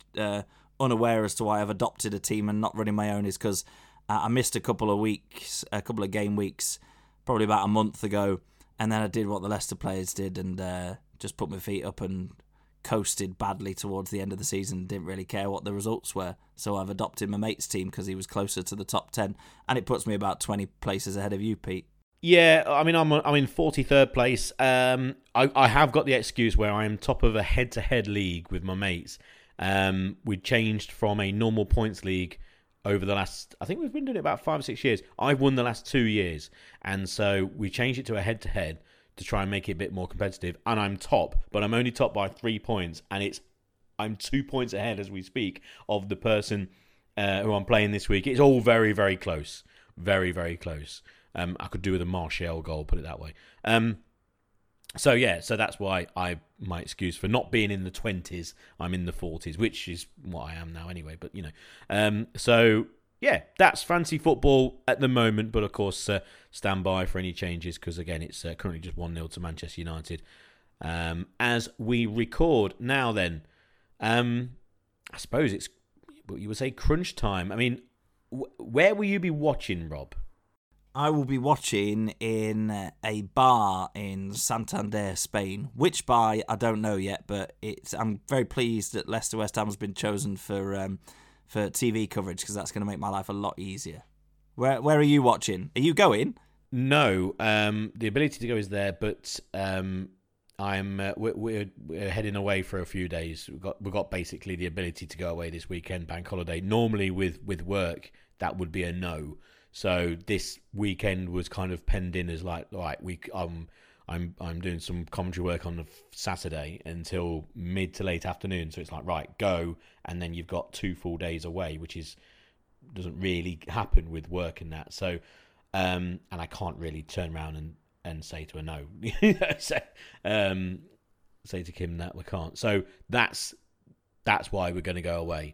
unaware as to why I've adopted a team and not running my own is because I missed a couple of game weeks, probably about a month ago, and then I did what the Leicester players did and just put my feet up and coasted badly towards the end of the season. Didn't really care what the results were, so I've adopted my mate's team because he was closer to the top 10, and it puts me about 20 places ahead of you, Pete. Yeah, I mean, I'm in 43rd place. I have got the excuse where I am top of a head-to-head league with my mates. We changed from a normal points league over the last, I think we've been doing it about 5 or 6 years. I've won the last 2 years, and so we changed it to a head-to-head to try and make it a bit more competitive. And I'm top, but I'm only top by 3 points, and I'm 2 points ahead as we speak of the person who I'm playing this week. It's all very, very close. Very, very close. I could do with a Martial goal, put it that way. So that's why my excuse for not being in the 20s, I'm in the 40s, which is what I am now anyway. But, you know, that's fancy football at the moment. But, of course, stand by for any changes because, again, it's currently just 1-0 to Manchester United as we record. Now then, I suppose it's what you would say crunch time. I mean, where will you be watching, Rob? I will be watching in a bar in Santander, Spain. Which bar, I don't know yet, but I'm very pleased that Leicester West Ham has been chosen for TV coverage because that's going to make my life a lot easier. Where are you watching? Are you going? No, the ability to go is there, but we're heading away for a few days. We've got basically the ability to go away this weekend, bank holiday. Normally with work, that would be a no. So this weekend was kind of penned in as like, all right, I'm doing some commentary work on the Saturday until mid to late afternoon. So it's like, right, go, and then you've got 2 full days away, which doesn't really happen with work and that. So, and I can't really turn around and say to her no, say to Kim that we can't. So that's why we're going to go away,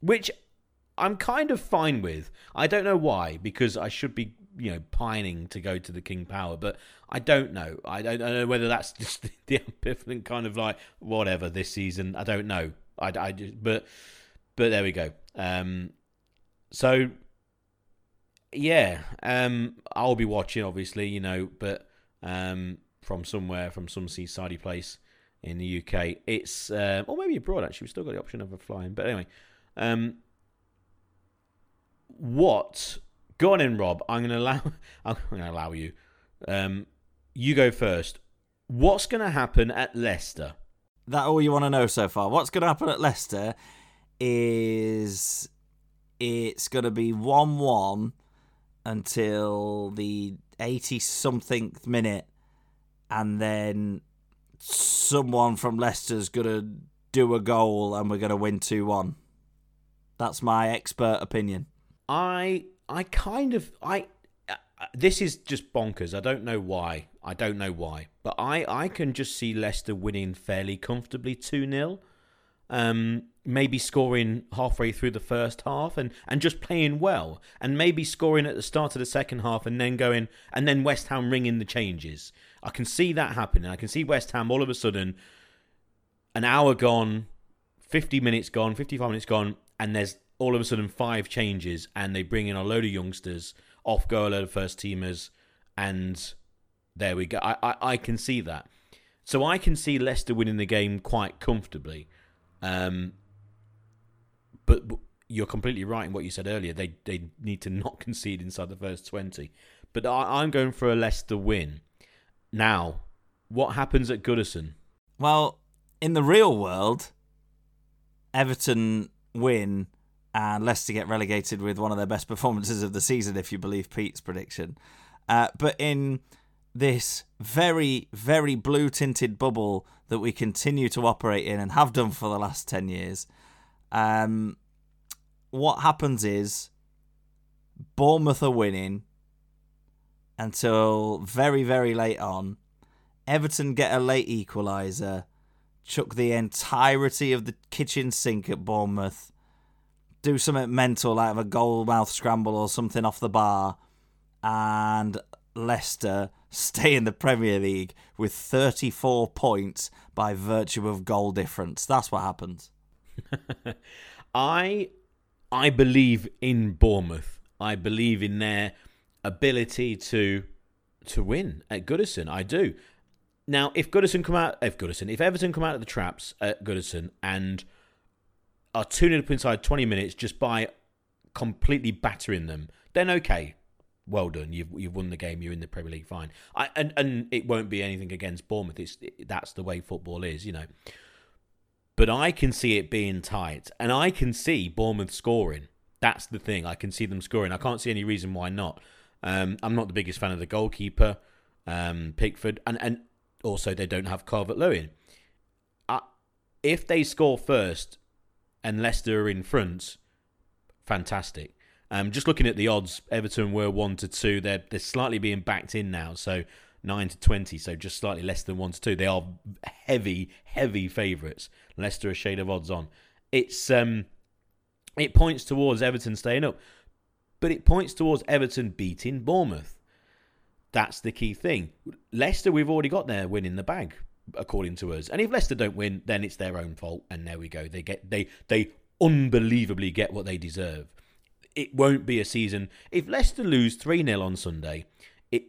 which I'm kind of fine with. I don't know why, because I should be, you know, pining to go to the King Power, but I don't know. I don't know whether that's just the ambivalent kind of like whatever this season. I don't know. But there we go. I'll be watching, obviously, you know, but from some seasidey place in the UK. It's or maybe abroad actually. We've still got the option of flying, but anyway. What? Go on in, Rob. I'm going to allow you. You go first. What's going to happen at Leicester? That all you want to know so far? What's going to happen at Leicester is it's going to be 1-1 until the 80-somethingth minute, and then someone from Leicester's going to do a goal and we're going to win 2-1. That's my expert opinion. This is just bonkers. I don't know why. But I can just see Leicester winning fairly comfortably 2-0. Maybe scoring halfway through the first half and just playing well. And maybe scoring at the start of the second half and then going... And then West Ham ringing the changes. I can see that happening. I can see West Ham all of a sudden, an hour gone, 50 minutes gone, 55 minutes gone, and there's all of a sudden 5 changes, and they bring in a load of youngsters, off go a load of first teamers, and there we go. I can see that. So I can see Leicester winning the game quite comfortably. But you're completely right in what you said earlier. They need to not concede inside the first 20. But I'm going for a Leicester win. Now, what happens at Goodison? Well, in the real world, Everton win and Leicester get relegated with one of their best performances of the season, if you believe Pete's prediction. But in this very, very blue-tinted bubble that we continue to operate in and have done for the last 10 years, what happens is Bournemouth are winning until very, very late on. Everton get a late equaliser, chuck the entirety of the kitchen sink at Bournemouth, do something mental out of a goal-mouth scramble or something off the bar, and Leicester stay in the Premier League with 34 points by virtue of goal difference. That's what happens. I believe in Bournemouth. I believe in their ability to win at Goodison. I do. Now, if Everton come out of the traps at Goodison and are 2-0 up inside 20 minutes just by completely battering them, then okay, well done. You've won the game. You're in the Premier League. Fine. And it won't be anything against Bournemouth. That's the way football is, you know. But I can see it being tight, and I can see Bournemouth scoring. That's the thing. I can see them scoring. I can't see any reason why not. I'm not the biggest fan of the goalkeeper, Pickford, and also they don't have Calvert-Lewin. If they score first and Leicester are in front, fantastic. Just looking at the odds, Everton were 1-2. They're slightly being backed in now, so 9-20, so just slightly less than 1-2. They are heavy, heavy favourites. Leicester a shade of odds on. It points towards Everton staying up, but it points towards Everton beating Bournemouth. That's the key thing. Leicester, we've already got their win in the bag, according to us. And if Leicester don't win, then it's their own fault. And there we go. They unbelievably get what they deserve. It won't be a season. If Leicester lose 3-0 on Sunday,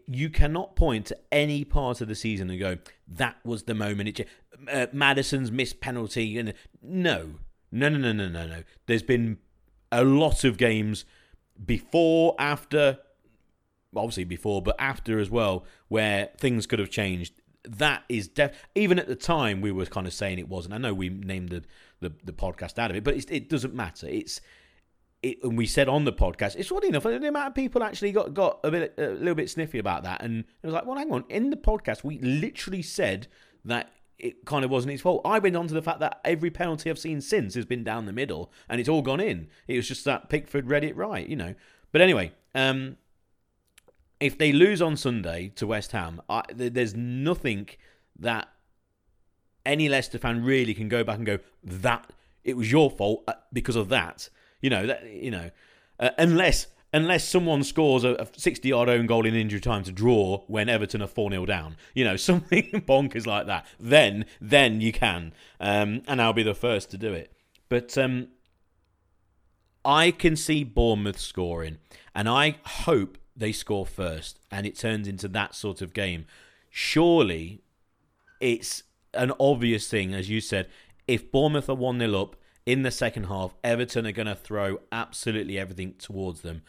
you cannot point to any part of the season and go, that was the moment. Maddison's missed penalty. And no. There's been a lot of games before, after, obviously before, but after as well, where things could have changed. That is even at the time we were kind of saying it wasn't. I know we named the podcast out of it, but it doesn't matter. And we said on the podcast, it's odd enough. The amount of people actually got a little bit sniffy about that, and it was like, well, hang on. In the podcast, we literally said that it kind of wasn't his fault. I went on to the fact that every penalty I've seen since has been down the middle, and it's all gone in. It was just that Pickford read it right, you know. But anyway, if they lose on Sunday to West Ham, there's nothing that any Leicester fan really can go back and go, that it was your fault because of that. Unless someone scores a 60-yard own goal in injury time to draw when Everton are 4-0 down, you know, something bonkers like that, then you can, and I'll be the first to do it. But I can see Bournemouth scoring, and I hope they score first, and it turns into that sort of game. Surely, it's an obvious thing, as you said, if Bournemouth are 1-0 up, in the second half, Everton are going to throw absolutely everything towards them.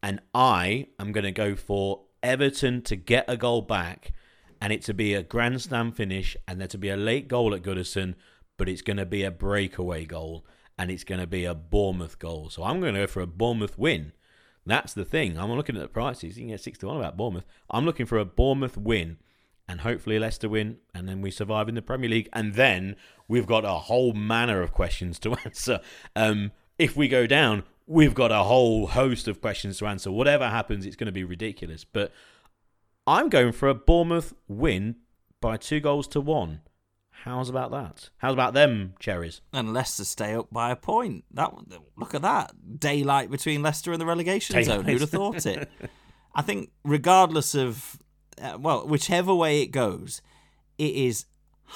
And I am going to go for Everton to get a goal back and it to be a grandstand finish and there to be a late goal at Goodison, but it's going to be a breakaway goal and it's going to be a Bournemouth goal. So I'm going to go for a Bournemouth win. That's the thing. I'm looking at the prices. You can get 6-1 about Bournemouth. I'm looking for a Bournemouth win. And hopefully Leicester win, and then we survive in the Premier League. And then we've got a whole manner of questions to answer. If we go down, we've got a whole host of questions to answer. Whatever happens, it's going to be ridiculous. But I'm going for a Bournemouth win by 2-1. How's about that? How's about them, Cherries? And Leicester stay up by a point. Look at that. Daylight between Leicester and the relegation zone. Who'd have thought it? I think regardless of... whichever way it goes, it is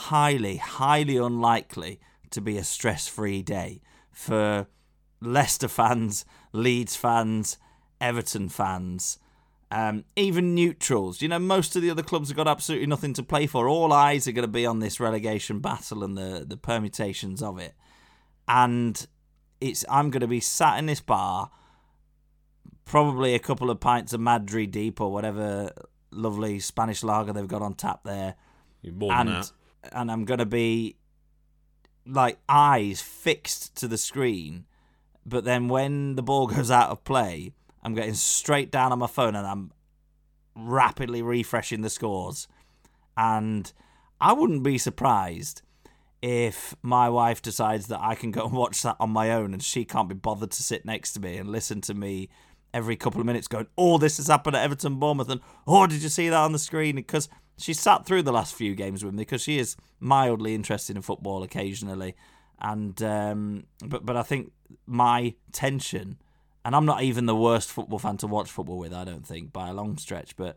highly, highly unlikely to be a stress-free day for Leicester fans, Leeds fans, Everton fans, even neutrals. You know, most of the other clubs have got absolutely nothing to play for. All eyes are going to be on this relegation battle and the permutations of it. And it's I'm going to be sat in this bar, probably a couple of pints of Madrid Deep or whatever lovely Spanish lager they've got on tap there. You're more than that. And I'm going to be like eyes fixed to the screen. But then when the ball goes out of play, I'm getting straight down on my phone and I'm rapidly refreshing the scores. And I wouldn't be surprised if my wife decides that I can go and watch that on my own and she can't be bothered to sit next to me and listen to me every couple of minutes going, oh, this has happened at Everton Bournemouth, and oh, did you see that on the screen? Because she sat through the last few games with me because she is mildly interested in football occasionally. And but I think my tension, and I'm not even the worst football fan to watch football with, I don't think, by a long stretch, but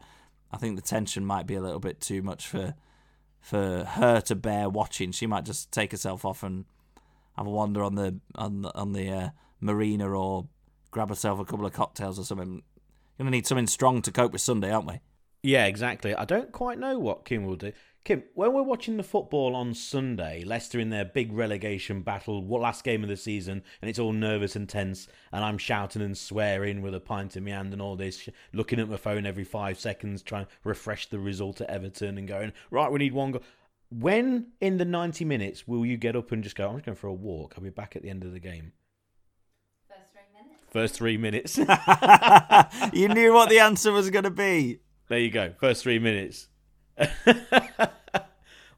I think the tension might be a little bit too much for her to bear watching. She might just take herself off and have a wander on the marina or grab herself a couple of cocktails or something. You're going to need something strong to cope with Sunday, aren't we? Yeah, exactly. I don't quite know what Kim will do. Kim, when we're watching the football on Sunday, Leicester in their big relegation battle, last game of the season, and it's all nervous and tense, and I'm shouting and swearing with a pint in my hand and all this, looking at my phone every 5 seconds, trying to refresh the result at Everton and going, right, we need one goal. When in the 90 minutes will you get up and just go, I'm just going for a walk, I'll be back at the end of the game? First 3 minutes. You knew what the answer was going to be. There you go. First 3 minutes.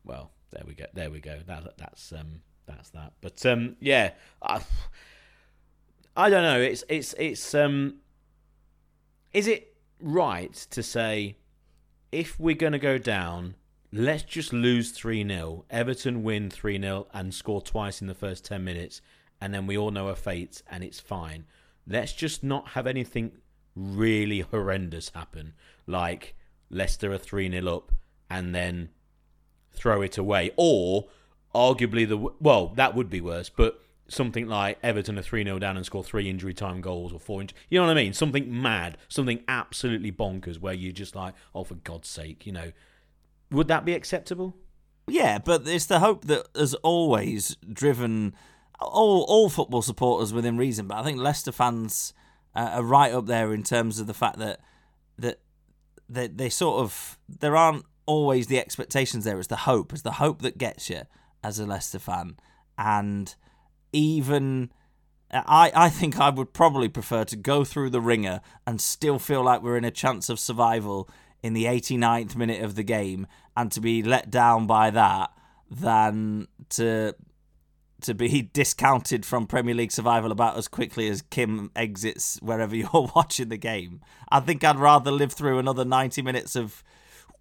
Well, there we go. That's that. But yeah, I don't know. It's is it right to say if we're going to go down, let's just lose 3-0, Everton win 3-0 and score twice in the first 10 minutes, and then we all know our fates and it's fine. Let's just not have anything really horrendous happen, like Leicester are 3-0 up and then throw it away, or arguably that would be worse, but something like Everton are 3-0 down and score 3 injury time goals or 4 injury, you know what I mean, something mad, something absolutely bonkers where you're just like, oh for God's sake, you know, would that be acceptable? Yeah, but it's the hope that has always driven all football supporters within reason, but I think Leicester fans are right up there in terms of the fact that they sort of, there aren't always the expectations there. It's the hope that gets you as a Leicester fan. And even, I think I would probably prefer to go through the ringer and still feel like we're in a chance of survival in the 89th minute of the game and to be let down by that than to be discounted from Premier League survival about as quickly as Kim exits wherever you're watching the game. I think I'd rather live through another 90 minutes of,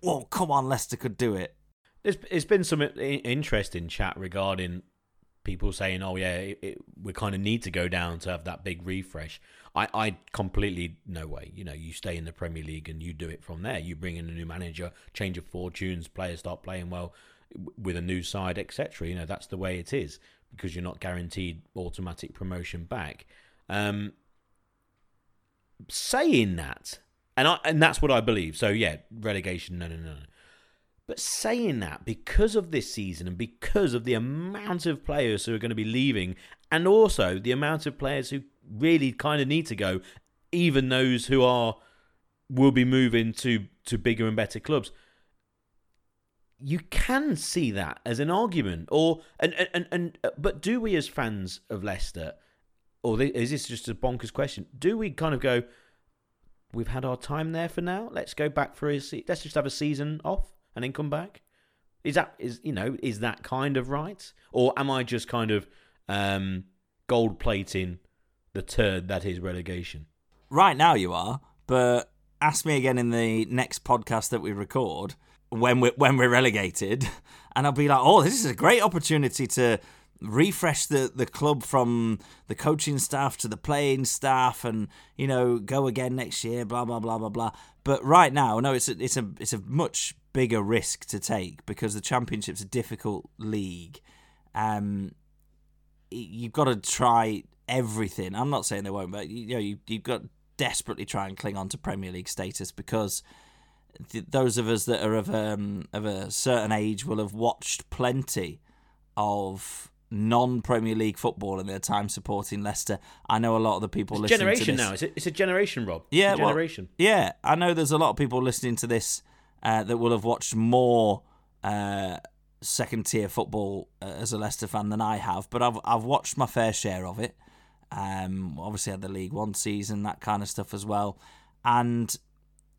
whoa, come on, Leicester could do it. There's been some interesting chat regarding people saying, oh yeah, we kind of need to go down to have that big refresh. I completely, no way. You know, you stay in the Premier League and you do it from there. You bring in a new manager, change of fortunes, players start playing well with a new side, etc. You know, that's the way it is, because you're not guaranteed automatic promotion back. Saying that, and that's what I believe, so yeah, relegation, no. But saying that, because of this season and because of the amount of players who are going to be leaving, and also the amount of players who really kind of need to go, even those who will be moving to bigger and better clubs, you can see that as an argument, but do we as fans of Leicester, or is this just a bonkers question? Do we kind of go, we've had our time there for now. Let's go back for let's just have a season off and then come back. Is that kind of right, or am I just kind of gold plating the turd that is relegation? Right now you are, but ask me again in the next podcast that we record, when we're relegated, and I'll be like, oh, this is a great opportunity to refresh the club, from the coaching staff to the playing staff, and, you know, go again next year, blah blah blah blah blah. But right now, no, it's a much bigger risk to take because the Championship's a difficult league. You've got to try everything. I'm not saying they won't, but you know, you've got to desperately try and cling on to Premier League status, because those of us that are of a certain age will have watched plenty of non-Premier League football in their time supporting Leicester. I know a lot of the people listening to this... It's a generation now. It's a generation, Rob. Yeah, it's a generation. Well, yeah, I know there's a lot of people listening to this that will have watched more second-tier football as a Leicester fan than I have, but I've watched my fair share of it. Obviously had the League One season, that kind of stuff as well. And,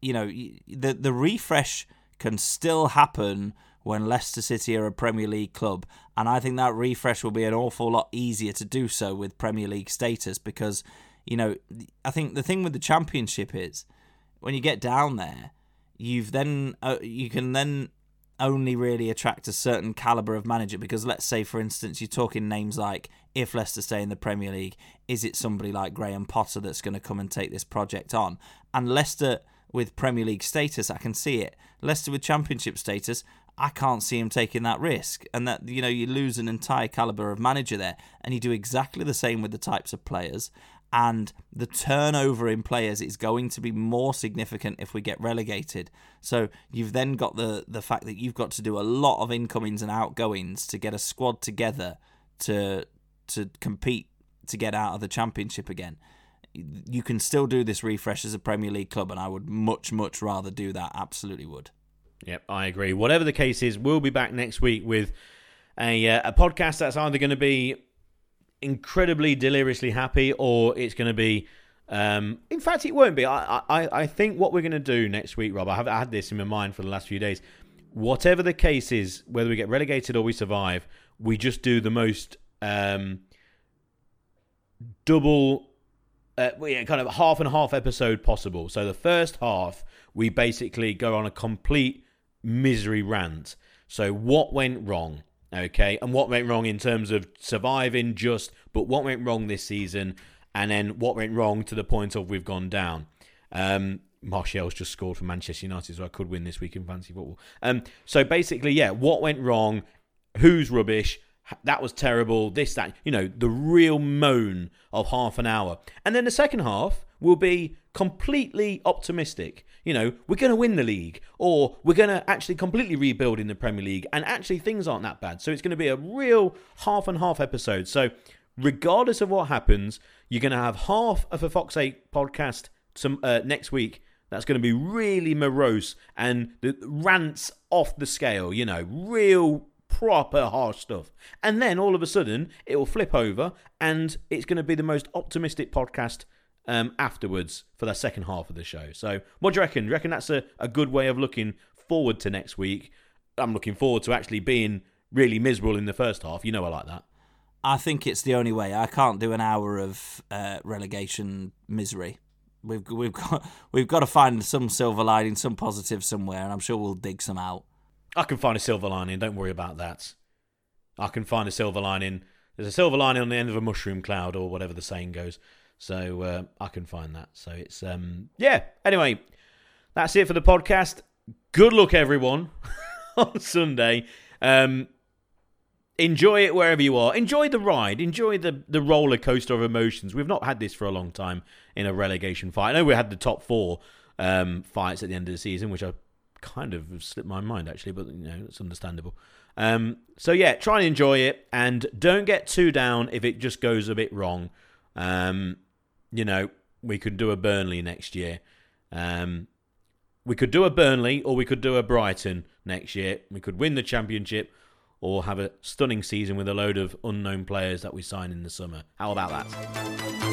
you know, the refresh can still happen when Leicester City are a Premier League club. And I think that refresh will be an awful lot easier to do so with Premier League status because, you know, I think the thing with the Championship is when you get down there, you can then only really attract a certain calibre of manager because let's say, for instance, you're talking names like if Leicester stay in the Premier League, is it somebody like Graham Potter that's going to come and take this project on? And Leicester with Premier League status, I can see it. Leicester with Championship status, I can't see him taking that risk. And that, you know, you lose an entire calibre of manager there. And you do exactly the same with the types of players. And the turnover in players is going to be more significant if we get relegated. So you've then got the fact that you've got to do a lot of incomings and outgoings to get a squad together to compete to get out of the Championship again. You can still do this refresh as a Premier League club, and I would much, much rather do that. Absolutely would. Yep, I agree. Whatever the case is, we'll be back next week with a podcast that's either going to be incredibly deliriously happy or it's going to be... in fact, it won't be. I think what we're going to do next week, Rob, I had this in my mind for the last few days. Whatever the case is, whether we get relegated or we survive, we just do the most kind of half and half episode possible. So the first half, we basically go on a complete misery rant. So what went wrong, okay? And what went wrong in terms of surviving but what went wrong this season? And then what went wrong to the point of we've gone down? Martial's just scored for Manchester United, so I could win this week in fantasy football. So basically, yeah, what went wrong? Who's rubbish? That was terrible, this, that, you know, the real moan of half an hour. And then the second half will be completely optimistic. You know, we're going to win the league or we're going to actually completely rebuild in the Premier League and actually things aren't that bad. So it's going to be a real half and half episode. So regardless of what happens, you're going to have half of a Fox 8 podcast next week. That's going to be really morose and the rants off the scale, you know, real proper harsh stuff. And then all of a sudden it will flip over and it's going to be the most optimistic podcast afterwards for the second half of the show. So what do you reckon? Do you reckon that's a good way of looking forward to next week? I'm looking forward to actually being really miserable in the first half. You know I like that. I think it's the only way. I can't do an hour of relegation misery. We've got to find some silver lining, some positive somewhere, and I'm sure we'll dig some out. I can find a silver lining, don't worry about that. I can find a silver lining. There's a silver lining on the end of a mushroom cloud or whatever the saying goes. So I can find that. So it's, anyway, that's it for the podcast. Good luck, everyone, on Sunday. Enjoy it wherever you are. Enjoy the ride. Enjoy the roller coaster of emotions. We've not had this for a long time in a relegation fight. I know we had the top four fights at the end of the season, which I kind of slipped my mind actually, but you know, it's understandable. So yeah, try and enjoy it and don't get too down if it just goes a bit wrong. You know, we could do a Burnley next year. We could do a Burnley or we could do a Brighton next year. We could win the Championship or have a stunning season with a load of unknown players that we sign in the summer. How about that?